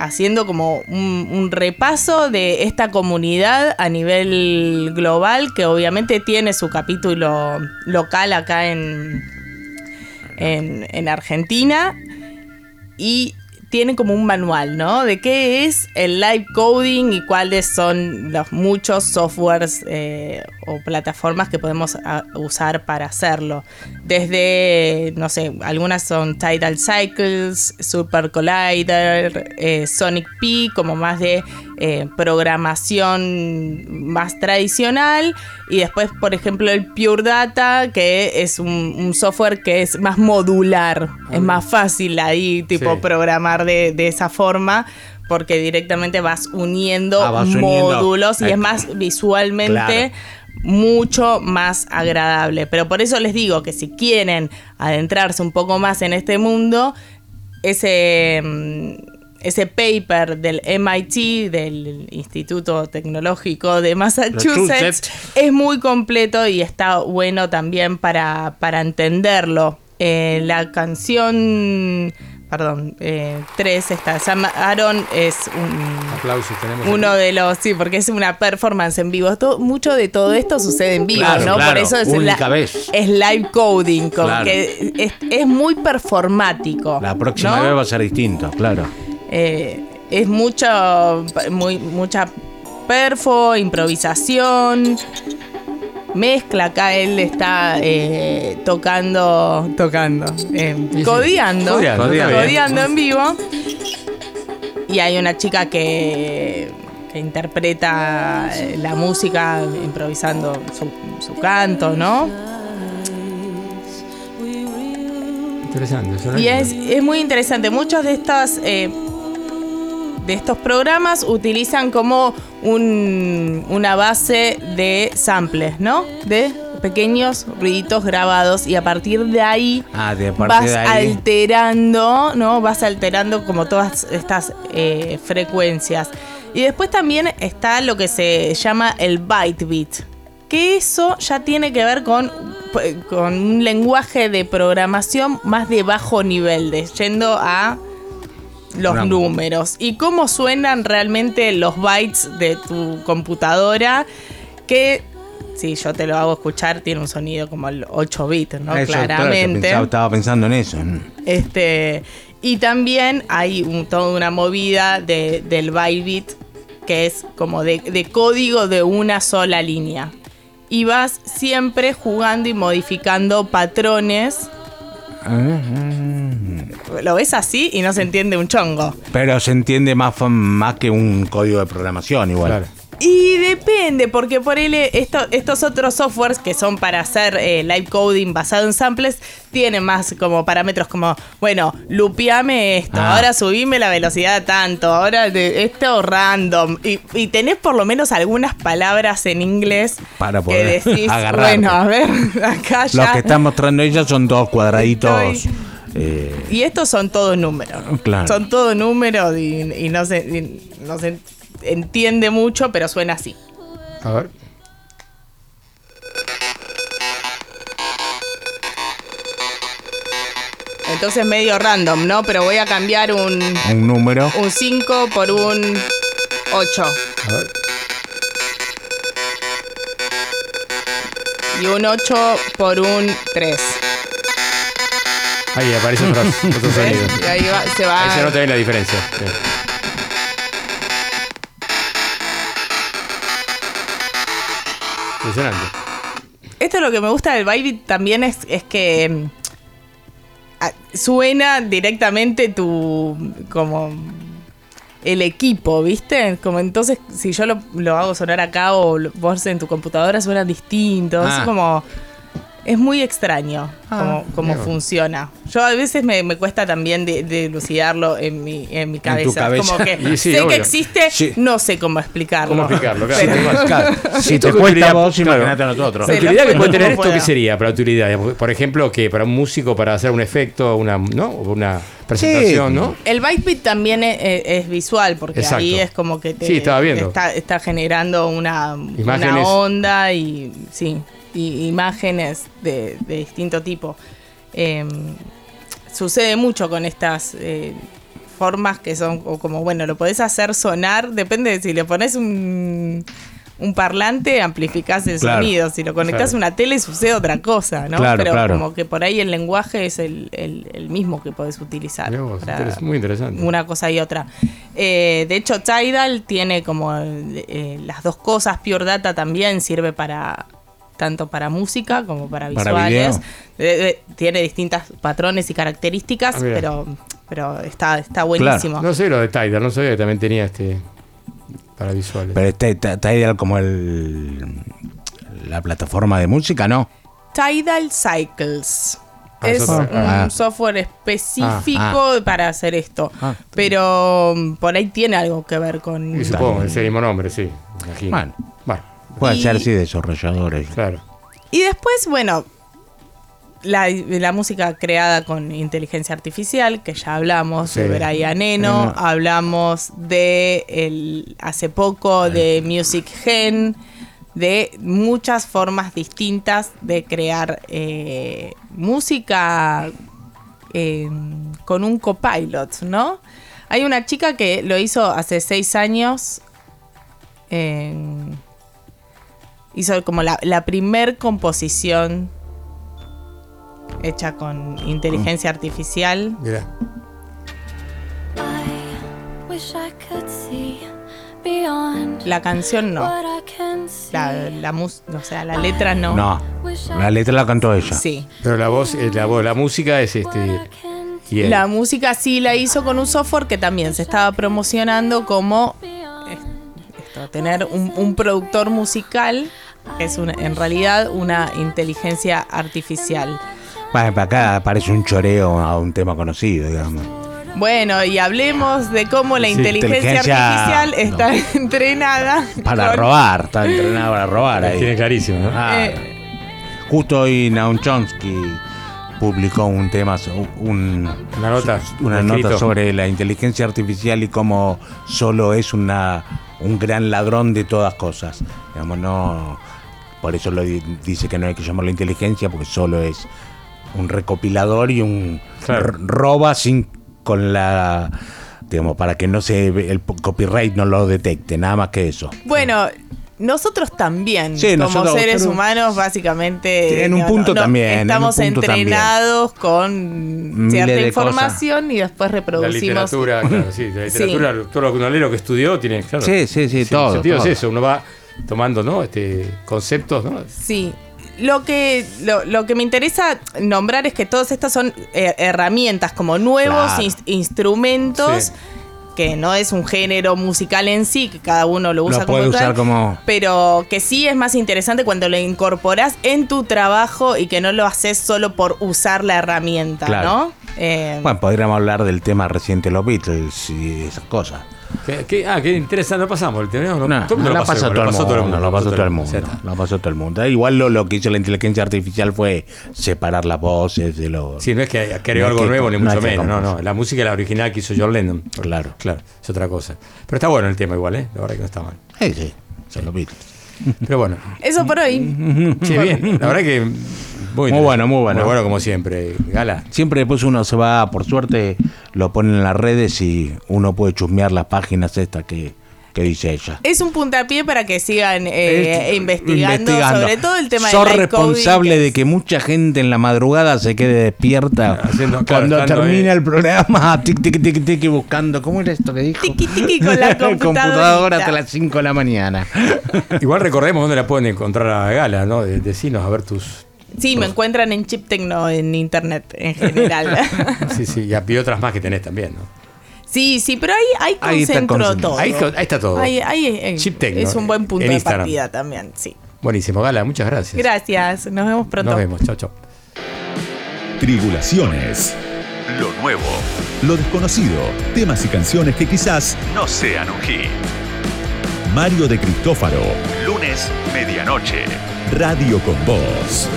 haciendo como un repaso de esta comunidad a nivel global, que obviamente tiene su capítulo local acá en Argentina, y tienen como un manual, ¿no? De qué es el live coding y cuáles son los muchos softwares o plataformas que podemos usar para hacerlo. Desde, no sé, algunas son Tidal Cycles, Super Collider, Sonic P, como más de programación más tradicional. Y después, por ejemplo, el Pure Data, que es un software que es más modular. Es más fácil ahí, tipo, programar de esa forma, porque directamente vas uniendo módulos y es más visualmente mucho más agradable. Pero por eso les digo que si quieren adentrarse un poco más en este mundo, ese paper del MIT, del Instituto Tecnológico de Massachusetts, es muy completo y está bueno también para entenderlo. La canción... Perdón, 3 está. Sam Aaron es uno de los... Sí, porque es una performance en vivo. Mucho de todo esto sucede en vivo, ¿no? Por eso es única vez. Es live coding, que es muy performático. La próxima vez va a ser distinto, claro. Es mucha perfo, improvisación... Mezcla, acá él está tocando, codeando en vivo. y hay una chica que interpreta la música improvisando su canto, ¿no? Interesante. Y es muy interesante. Muchos de estas... de estos programas utilizan como una base de samples, ¿no? De pequeños ruiditos grabados y a partir de ahí alterando, ¿no? Vas alterando como todas estas frecuencias. Y después también está lo que se llama el byte beat, que eso ya tiene que ver con un lenguaje de programación más de bajo nivel, de yendo a... los números y cómo suenan realmente los bytes de tu computadora, que si yo te lo hago escuchar tiene un sonido como el 8 bits, ¿no? Eso, claramente. Claro, estaba pensando en eso. Y también hay toda una movida del byte bit, que es como de código de una sola línea. Y vas siempre jugando y modificando patrones. Lo ves así y no se entiende un chongo. Pero se entiende más que un código de programación igual. Claro. Y depende, porque ponele estos otros softwares que son para hacer live coding basado en samples, tienen más como parámetros como, bueno, lupeame esto, ahora subime la velocidad tanto, ahora esto random. Y tenés por lo menos algunas palabras en inglés para poder que decís, agarrar. Bueno, a ver, acá ya. Los que está mostrando ella son todos cuadraditos. Y estos son todos números. Claro. Son todos números y no se... entiende mucho, pero suena así. A ver. Entonces medio random, ¿no? Pero voy a cambiar un número. Un 5 por un 8. A ver. Y un 8 por un 3. Ahí aparece otro sonido. Y ahí se va. Ahí se nota bien la diferencia. Sí. Impresionante. Esto es lo que me gusta del Baby también es que suena directamente como el equipo, ¿viste? Como entonces si yo lo hago sonar acá o vos en tu computadora suena distinto, es como... Es muy extraño cómo funciona. Yo a veces me cuesta también dilucidarlo en mi cabeza. Es como que sí, sé obvio. Que existe, sí. No sé cómo explicarlo. ¿Cómo explicarlo? Claro. Si te cuesta vos, imagínate a nosotros. La utilidad que puede tener esto, ¿qué sería para utilidad? Por ejemplo, que para un músico, para hacer un efecto, una presentación, sí. ¿No? El bytebeat también es visual, porque exacto. Ahí es como que te está generando una onda y... sí. Y imágenes de distinto tipo. Sucede mucho con estas formas que son como, bueno, lo podés hacer sonar, depende de si le pones un parlante, amplificás el sonido. Si lo conectás a una tele, sucede otra cosa, ¿no? Claro, pero como que por ahí el lenguaje es el mismo que podés utilizar. Es muy interesante. Una cosa y otra. De hecho, Tidal tiene como las dos cosas. Pure Data también sirve para... tanto para música como para visuales. Tiene distintos patrones y características, pero está buenísimo. Claro. No sé lo de Tidal, no sabía que también tenía para visuales. Pero Tidal como la plataforma de música, ¿no? Tidal Cycles. Es un software específico para hacer esto. Pero por ahí tiene algo que ver con... Y supongo, es el mismo nombre, sí. Imagino. Bueno. Puede ser, sí, desarrolladores. Claro. Y después, bueno, la música creada con inteligencia artificial, que ya hablamos de Brian Eno, hablamos de hace poco de Music Gen, de muchas formas distintas de crear música con un copilot, ¿no? Hay una chica que lo hizo hace 6 años hizo como la primer composición hecha con inteligencia artificial. Mira. La canción no. O sea, la letra no. No, la letra la cantó ella. Sí. Pero la voz, la música es ¿Quién? La música sí la hizo con un software que también se estaba promocionando como esto, tener un productor musical, que es en realidad una inteligencia artificial. Bueno, para acá parece un choreo a un tema conocido, digamos. Bueno, y hablemos de cómo la inteligencia artificial está entrenada. Para robar, está entrenada para robar. Ahí. Tiene clarísimo, ¿no? Justo hoy Noam Chomsky publicó un tema, una nota sobre la inteligencia artificial y cómo solo es un gran ladrón de todas cosas. Digamos, no, por eso dice que no hay que llamarlo inteligencia, porque solo es un recopilador y un roba para que no se el copyright no lo detecte, nada más que eso. Bueno, nosotros también, sí, como nosotros, seres humanos, básicamente. Sí, en un punto también. Estamos entrenados con cierta información cosas. Y después reproducimos. La literatura, claro, sí. La literatura, sí. Todo lo que uno lee, lo que estudió, tiene. Claro, sí, todo. El sentido todo. Es eso, uno va tomando, ¿no? Conceptos, ¿no? Sí. Lo que me interesa nombrar es que todas estas son herramientas, como nuevos instrumentos. Sí. Que no es un género musical en sí, que cada uno lo usa como tal, pero que sí es más interesante cuando lo incorporás en tu trabajo y que no lo haces solo por usar la herramienta, claro. ¿No? Bueno, podríamos hablar del tema reciente de los Beatles y esas cosas. Qué interesante, lo pasamos. Lo pasó todo el mundo. Igual lo que hizo la inteligencia artificial fue separar las voces de los... Sí, no es que creó algo nuevo, ni mucho menos. No, la música es la original que hizo John Lennon. Claro, es otra cosa. Pero está bueno el tema igual, ¿eh? La verdad que no está mal. Sí, son los Beatles. Pero bueno. Eso por hoy. Sí, bien. La verdad que... Muy bueno. Muy bueno, como siempre, Gala. Siempre después uno se va, por suerte, lo pone en las redes y uno puede chusmear las páginas estas que dice ella. Es un puntapié para que sigan investigando, sobre todo el tema de la COVID. Soy responsable de que mucha gente en la madrugada se quede despierta cuando termina el programa, tic, buscando. ¿Cómo era esto que dijo? Tic, con la computadora hasta las 5 de la mañana. Igual recordemos dónde la pueden encontrar a Gala, ¿no? Decinos, a ver tus... Sí, me encuentran en Chip Techno, en internet en general. Sí, y otras más que tenés también, ¿no? Sí, pero ahí concentro todo. Ahí está todo. Ahí, Chip Techno. Es un buen punto de partida también, sí. Buenísimo, Gala, muchas gracias. Gracias, nos vemos pronto. Nos vemos, chao. Tribulaciones. Lo nuevo, lo desconocido, temas y canciones que quizás no sean un hit. Mario de Cristófaro. Lunes, medianoche. Radio con Voz.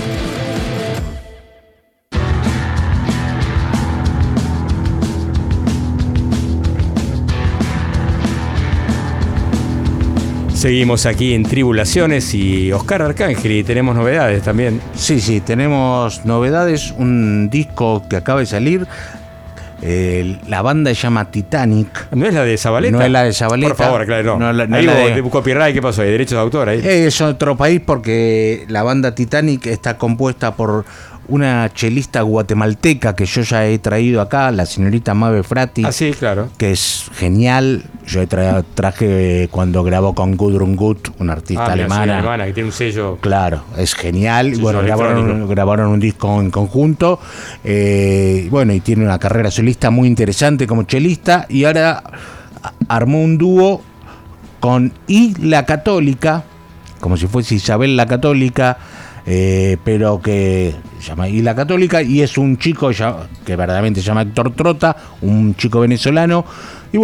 Seguimos aquí en Tribulaciones y Oscar Arcángel, y tenemos novedades también. Sí, tenemos novedades, un disco que acaba de salir. La banda se llama Titanic. ¿No es la de Zabaleta? No es la de Zabaleta. Por favor, claro, no. Copyright, ¿qué pasó? ¿Hay derechos de autor ahí? Es otro país, porque la banda Titanic está compuesta por una chelista guatemalteca que yo ya he traído acá, la señorita Mabe Fratti. Ah, sí, claro. Que es genial. Yo traje cuando grabó con Gudrun Gut, una artista alemana que tiene un sello. Claro, es genial. Bueno, grabaron un disco en conjunto. Y tiene una carrera solista muy interesante como chelista. Y ahora armó un dúo con Isla Católica, como si fuese Isabel la Católica. Pero que se llama Isla Católica, y es un chico que verdaderamente se llama Héctor Trota, un chico venezolano, y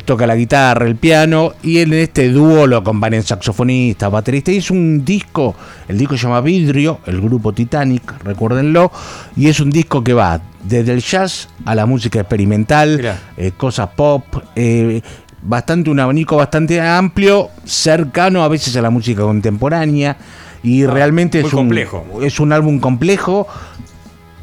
toca la guitarra, el piano, y en este dúo lo acompañan saxofonistas, bateristas, y es un disco, el disco se llama Vidrio, el grupo Titanic, recuérdenlo, y es un disco que va desde el jazz a la música experimental, cosas pop, un abanico bastante amplio, cercano a veces a la música contemporánea. Y realmente es un álbum complejo,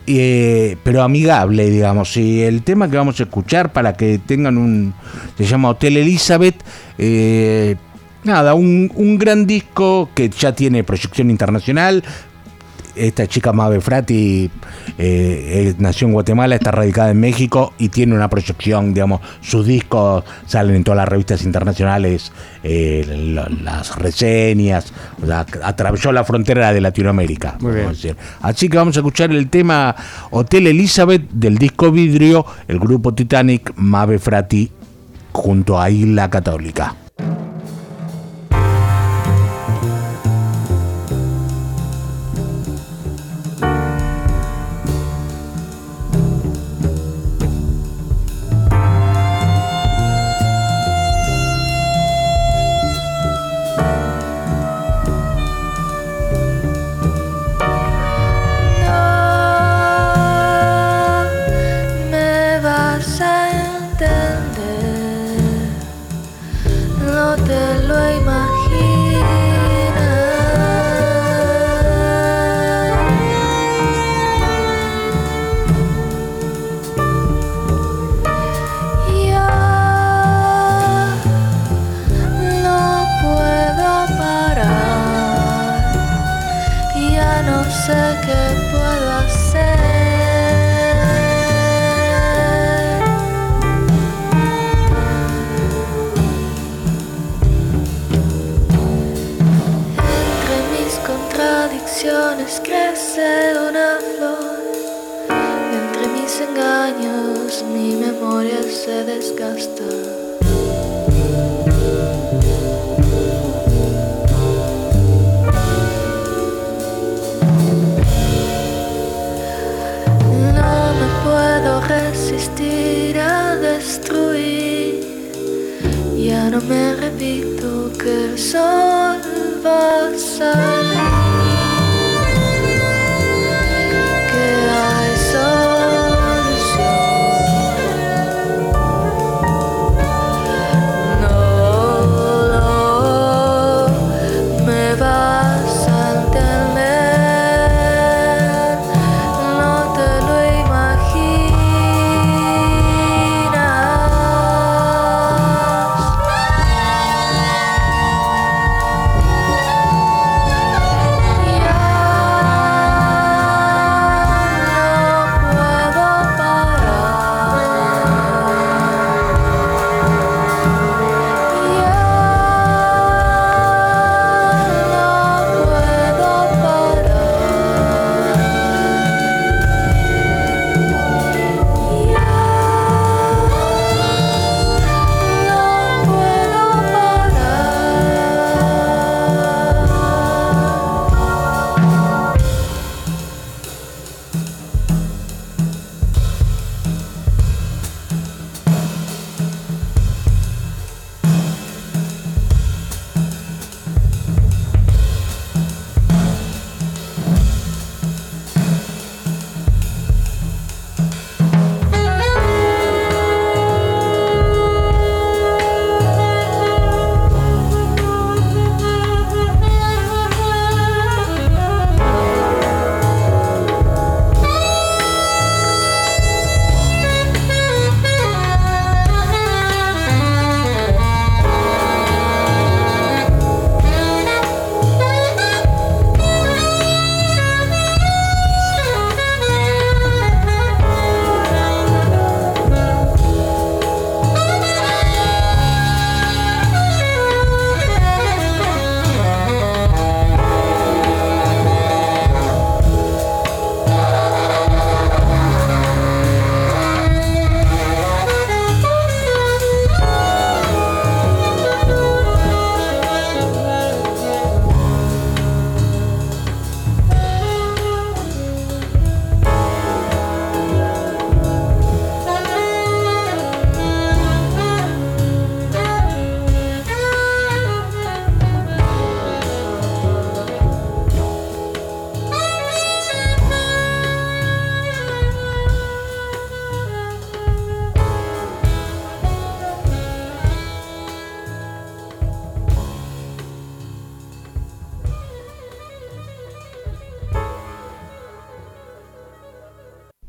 pero amigable, digamos. Y el tema que vamos a escuchar, para que tengan se llama Hotel Elizabeth. Un gran disco que ya tiene proyección internacional. esta chica Mabe Fratti nació en Guatemala, está radicada en México y tiene una proyección, digamos, sus discos salen en todas las revistas internacionales, las reseñas, o sea, atravesó la frontera de Latinoamérica. Muy bien. Vamos a decir. Así que vamos a escuchar el tema Hotel Elizabeth del disco Vidrio, el grupo Titanic, Mabe Fratti junto a Isla Católica.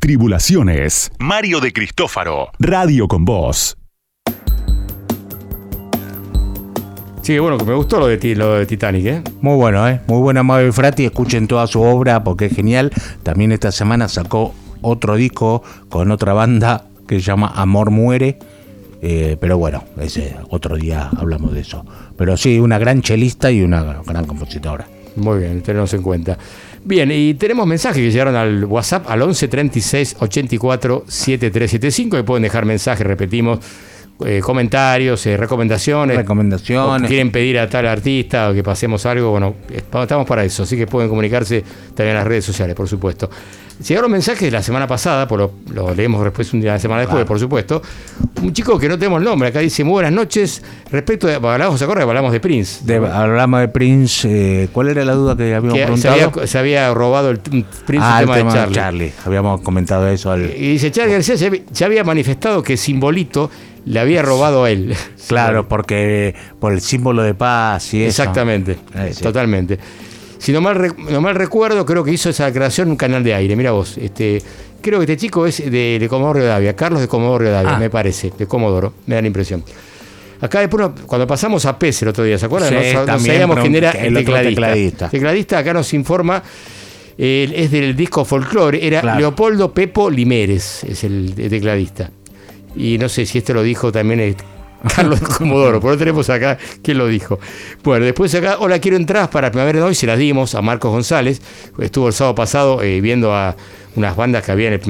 Tribulaciones. Mario de Cristófaro. Radio con Voz. Así que bueno, que me gustó lo de Titanic, ¿eh? Muy bueno, ¿eh? Muy buena Mabe Fratti. Escuchen toda su obra porque es genial. También esta semana sacó otro disco con otra banda que se llama Amor Muere. Pero bueno, ese otro día hablamos de eso. Pero sí, una gran chelista y una gran compositora. Muy bien, tenemos en cuenta. Bien, y tenemos mensajes que llegaron al WhatsApp al 11 36 84 7375. Y pueden dejar mensajes, repetimos, comentarios, recomendaciones. Quieren pedir a tal artista o que pasemos algo. Bueno, estamos para eso, así que pueden comunicarse también en las redes sociales, por supuesto. Llegaron mensajes de la semana pasada, lo leemos después, una semana después, por supuesto. Un chico que no tenemos nombre, acá dice: muy buenas noches, respecto de... ¿Se acuerdan que hablamos de Prince? Hablamos de Prince, ¿cuál era la duda que habíamos preguntado? Se había robado el tema de Charlie. Habíamos comentado eso. Y dice, Charlie García ya había manifestado que Simbolito le había robado a él. Claro, porque por el símbolo de paz y eso. Exactamente, sí. Totalmente. Si no mal recuerdo, creo que hizo esa creación un canal de aire. Mira vos, creo que este chico es de Comodoro Rivadavia, Carlos de Comodoro Rivadavia, me parece, de Comodoro, me da la impresión. Acá después, cuando pasamos a Pez el otro día, ¿se acuerdan? Sí, no sabíamos quién era el tecladista. El tecladista acá nos informa, es del disco Folklore, era Leopoldo Pepo Limeres, es el tecladista. Y no sé si este lo dijo también... Carlos de Comodoro, por lo tenemos acá, ¿quién lo dijo? Bueno, después acá, hola, quiero entradas para Primavera de Hoy, se las dimos a Marcos González, estuvo el sábado pasado viendo a unas bandas que había en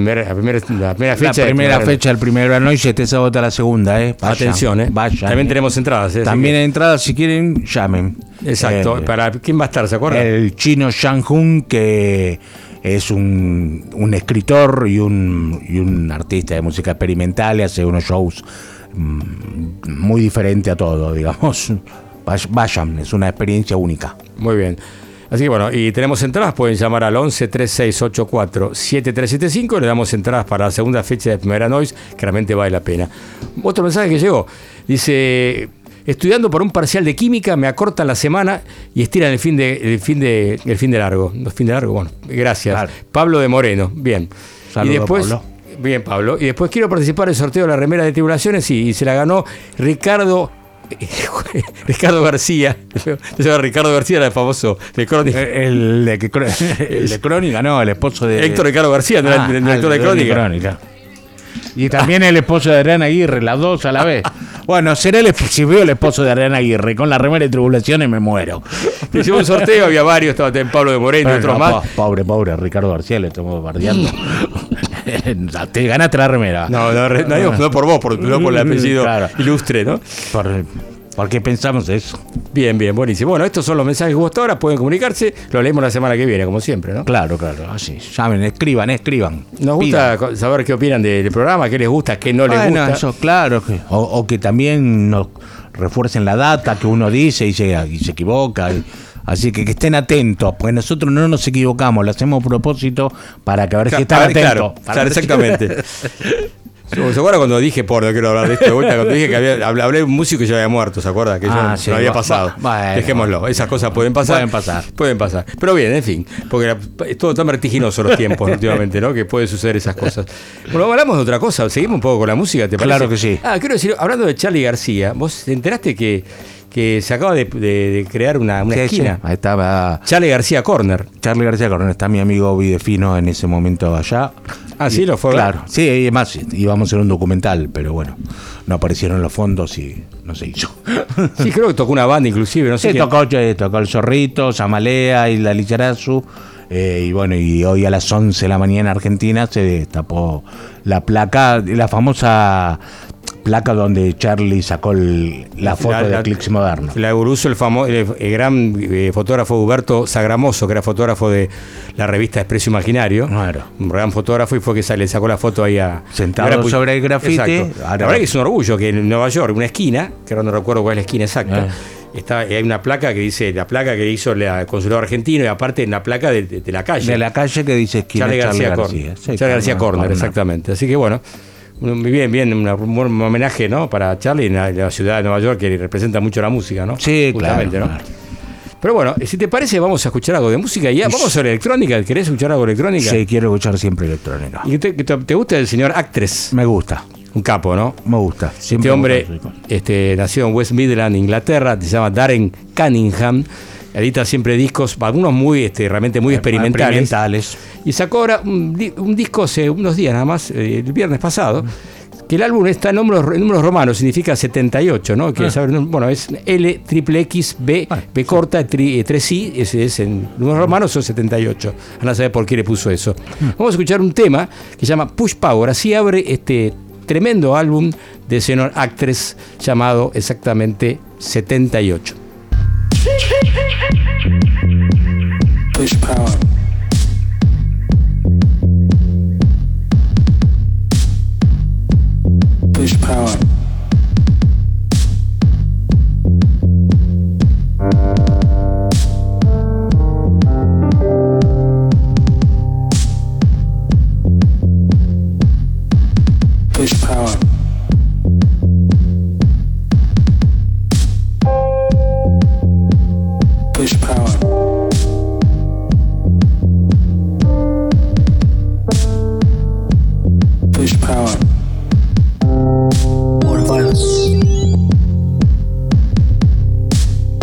la primera fecha del Primavera Noche, este sábado está la segunda, vayan, atención, vayan, también tenemos entradas, también hay entradas, si quieren llamen. Exacto, para quién va a estar, ¿se acuerdan? El chino Yang Hun, que es un escritor y un artista de música experimental y hace unos shows muy diferente a todo, digamos. Vayan, es una experiencia única. Muy bien. Así que bueno, y tenemos entradas, pueden llamar al 11 3684 7375, le damos entradas para la segunda fecha de Primavera Noise, que realmente vale la pena. Otro mensaje que llegó, dice: estudiando por un parcial de química, me acortan la semana y estiran el fin de largo. Bueno, gracias. Claro. Pablo de Moreno. Bien. Saludo, y después Pablo. Bien, Pablo. Y después quiero participar en el sorteo de la remera de Tribulaciones y se la ganó Ricardo García. Ricardo García era el famoso de Crónica. El de Crónica, no, el esposo de... Héctor Ricardo García, el director de Crónica. Y también el esposo de Adrián Aguirre, las dos a la vez. Bueno, si veo el esposo de Adrián Aguirre con la remera de Tribulaciones me muero. Hicimos un sorteo, había varios, estaba Pablo de Moreno, otros más. Pobre Ricardo García, le estamos bardeando. Te ganaste la remera. No, por vos, por el apellido, claro, ilustre, ¿no? Porque pensamos eso. Bien, buenísimo. Bueno, estos son los mensajes que hubo hasta ahora, pueden comunicarse, lo leemos la semana que viene, como siempre, ¿no? Claro, así. Llamen, escriban. Nos gusta saber qué opinan del programa, qué les gusta, qué no les gusta. Eso, claro, o que también nos refuercen la data que uno dice y se equivoca. Así que estén atentos, porque nosotros no nos equivocamos, lo hacemos a propósito para que a ver si están atentos. Claro, exactamente. ¿Se acuerda cuando dije no quiero hablar de esto de vuelta? Cuando dije que hablé de un músico que ya había muerto, ¿se acuerda? Que no había pasado. Bueno, dejémoslo, esas cosas pueden pasar. Pero bien, en fin, porque es todo tan vertiginoso los tiempos últimamente, ¿no? Que pueden suceder esas cosas. Bueno, hablamos de otra cosa, seguimos un poco con la música, ¿te parece? Claro que sí. Quiero decir, hablando de Charlie García, ¿vos te enteraste que se acaba de crear una esquina? Sí. Ahí estaba Charlie García Corner, está mi amigo Videfino en ese momento allá. Sí, lo fue. Claro, sí, y además íbamos a hacer un documental, pero bueno, no aparecieron los fondos y no se hizo. Sí, creo que tocó una banda inclusive, no sé. Sí, tocó El Zorrito, Zamalea, Isla Licharazu, y bueno, y hoy a las 11 de la mañana Argentina se destapó la placa, la famosa placa donde Charlie sacó la foto de Clix Moderno. La Guruso, el gran fotógrafo Huberto Sagramoso, que era fotógrafo de la revista Expreso Imaginario. Claro. Un gran fotógrafo, y fue que le sacó la foto ahí sentado sobre el grafite. Exacto. La verdad que es un orgullo que en Nueva York, una esquina, que ahora no recuerdo cuál es la esquina exacta, hay una placa que dice, la placa que hizo el consulado argentino, y aparte en la placa de la calle. De la calle que dice esquina Charlie García. Sí, Charlie García Corner, exactamente. Así que bueno. Bien, un buen homenaje, ¿no? Para Charlie en la ciudad de Nueva York, que representa mucho la música, ¿no? Sí, justamente, claro, ¿no? Claro. Pero bueno, si te parece, vamos a escuchar algo de música. Y vamos sobre electrónica. ¿Querés escuchar algo de electrónica? Sí, quiero escuchar siempre electrónica. ¿Y te gusta el señor Actress? Me gusta. Un capo, ¿no? Me gusta. Siempre este hombre nació en West Midland, Inglaterra, se llama Darren Cunningham. Edita siempre discos, algunos muy realmente muy experimentales. Y sacó ahora un disco hace unos días nada más, el viernes pasado, que el álbum está en números romanos, significa 78, ¿no? Que saber, bueno, es L, triple X, B, B corta, 3I, ese es en números romanos son 78. Ahora saber por qué le puso eso. Vamos a escuchar un tema que se llama Push Power, así abre este tremendo álbum de Xenon Actress llamado exactamente 78. Push power. Push power. Push power. Push power. Push power. More violence.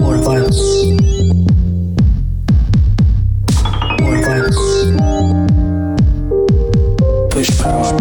More violence. More violence. Push power.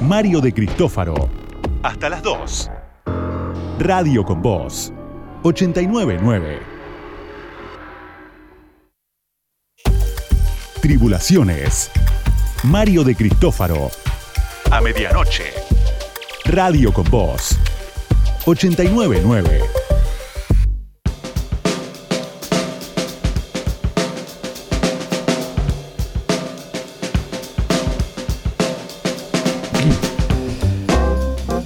Mario de Cristófaro. Hasta las 2. Radio con Voz. 89.9. Tribulaciones. Mario de Cristófaro. A medianoche. Radio con Voz. 899.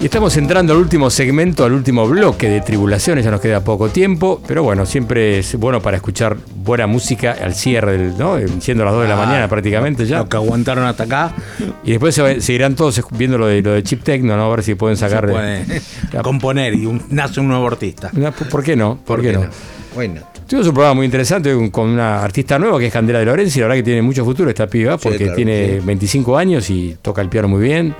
Y estamos entrando al último segmento, al último bloque de Tribulaciones. Ya nos queda poco tiempo, pero bueno, siempre es bueno para escuchar buena música al cierre, ¿no? Siendo las 2 de la mañana prácticamente ya. Lo que aguantaron hasta acá. Y después seguirán todos viendo lo de Chip Techno, ¿no? A ver si pueden sacar... componer y nace un nuevo artista. ¿Por qué no? ¿Por qué no? Bueno. Tuvimos un programa muy interesante con una artista nueva que es Candela de Lorenzi. La verdad que tiene mucho futuro esta piba, porque sí, claro, tiene 25 años y toca el piano muy bien.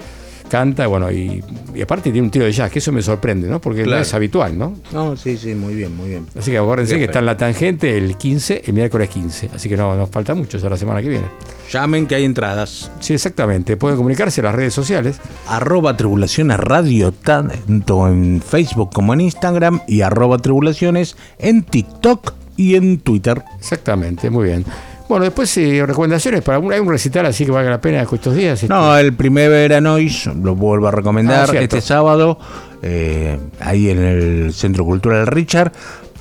Canta, bueno, y aparte tiene un tiro de jazz, que eso me sorprende, ¿no? Porque claro, no es habitual, ¿no? No, sí, muy bien, muy bien. Así que acuérdense que está en La Tangente el miércoles 15, así que no nos falta mucho, es la semana que viene. Llamen que hay entradas. Sí, exactamente, pueden comunicarse en las redes sociales. @Tribulaciones Radio, tanto en Facebook como en Instagram, y @Tribulaciones en TikTok y en Twitter. Exactamente, muy bien. Bueno, después recomendaciones para hay un recital así que valga la pena estos días. No, el Primavera Noise, lo vuelvo a recomendar este sábado, ahí en el Centro Cultural Richard.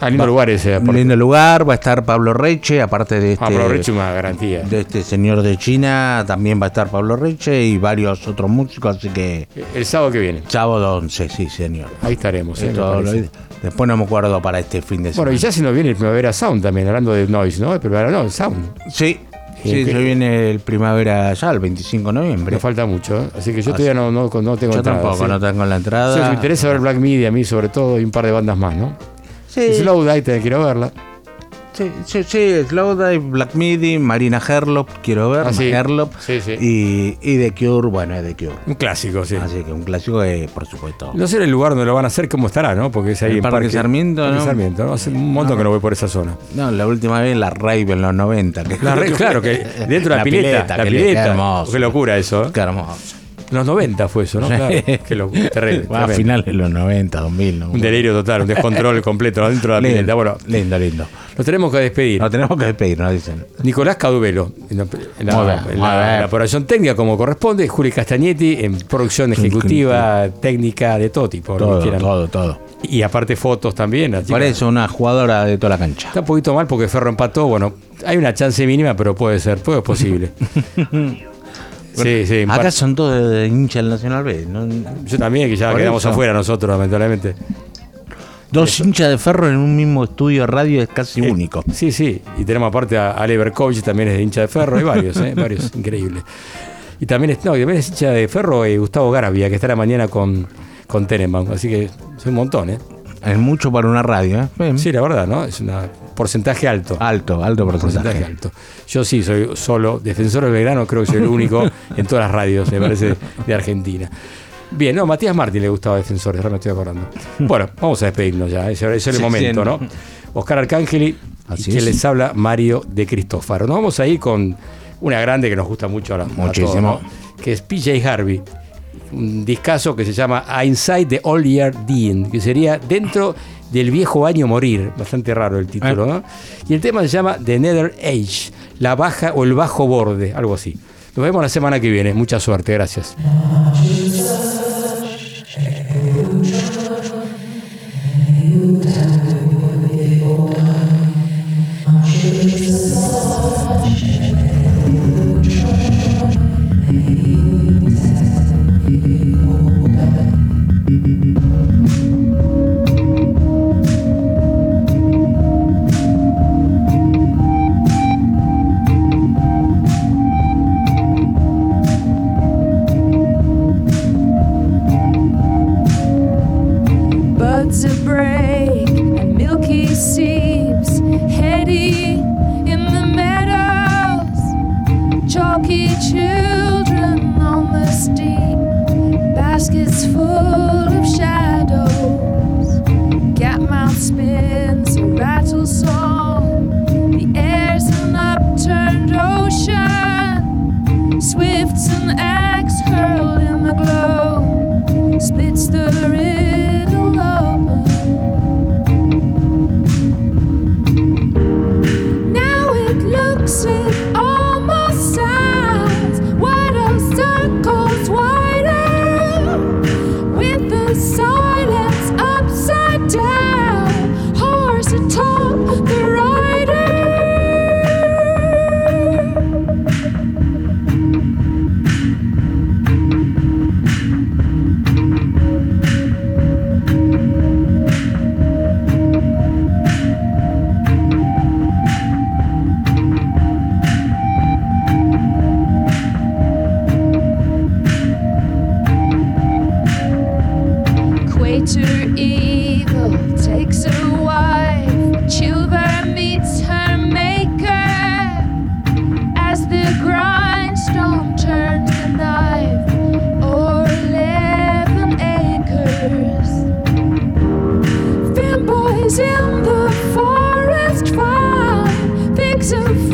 Ah, lindo lugar ese. Lindo lugar, va a estar Pablo Reche, aparte de este... Pablo Reche, una garantía. De este señor de China, también va a estar Pablo Reche y varios otros músicos, así que... El sábado que viene. Sábado 11, sí, señor. Ahí estaremos. Después no me acuerdo para este fin de semana. Bueno, y ya se nos viene el Primavera Sound también, hablando de noise, ¿no? El Primavera no, el Sound. Sí. Sí, se viene el Primavera ya, el 25 de noviembre. No falta mucho, ¿eh? Así que yo todavía no tengo entrada. Yo tampoco, ¿sí? No tengo la entrada. Sí, me interesa ver Black Midi a mí sobre todo y un par de bandas más, ¿no? Sí. Slowdive, quiero verla. Sí, Slowdive, Black Midi, Marina Herlop, quiero ver. Ah, sí. Herlop, sí. Y The Cure, The Cure. Un clásico, sí. Así que un clásico, por supuesto. No sé el lugar donde lo van a hacer, cómo estará, ¿no? Porque es ahí en Parque Sarmiento, ¿no? Parque Sarmiento, ¿no? Hace un montón que no voy por esa zona. No, la última vez la rave en los 90. Claro, que dentro de la pileta. La pileta, qué hermoso. Qué locura eso, ¿eh? Qué hermoso. Los 90 fue eso, ¿no? Claro, que lo terrible. A finales de los 90, 2000. ¿No? Un delirio total, un descontrol completo dentro de la pileta. Bueno, lindo. Nos tenemos que despedir. Nos dicen. Nicolás Cadubelo, en la operación técnica como corresponde, Juli Castagnetti en producción ejecutiva, técnica de todo tipo. Todo. Y aparte fotos también. Parece una jugadora de toda la cancha. Está un poquito mal porque Ferro empató. Bueno, hay una chance mínima, pero puede ser, es posible. Sí, acá son todos de hincha del Nacional B, ¿no? Yo también, que ya quedamos afuera nosotros, lamentablemente. Dos hinchas de Ferro en un mismo estudio de radio es casi único. Sí, y tenemos aparte a Ale Berkovich, también es de hincha de Ferro, hay varios, varios increíbles. Y también es hincha de Ferro Gustavo Garavia, que estará mañana con Tenenbaum, así que es un montón, Es mucho para una radio, Sí, la verdad, ¿no? Es un porcentaje alto. Alto porcentaje. Yo sí soy solo defensor del Belgrano, creo que soy el único en todas las radios, me parece, de Argentina. Bien, no, Matías Martín le gustaba Defensores, ahora me estoy acordando. Bueno, vamos a despedirnos ya, ese es el momento, ¿no? Oscar Arcángeli, que les habla Mario de Cristófaro. Nos vamos a ir con una grande que nos gusta mucho ahora. Muchísimo. Todos, ¿no? Que es PJ Harvey. Un discazo que se llama Inside the Old Year Dean, que sería Dentro del Viejo Año Morir, bastante raro el título, ¿no? Y el tema se llama The Nether Age, la baja o el bajo borde, algo así. Nos vemos la semana que viene, mucha suerte, gracias. Silence upside. in the forest fire, pigs of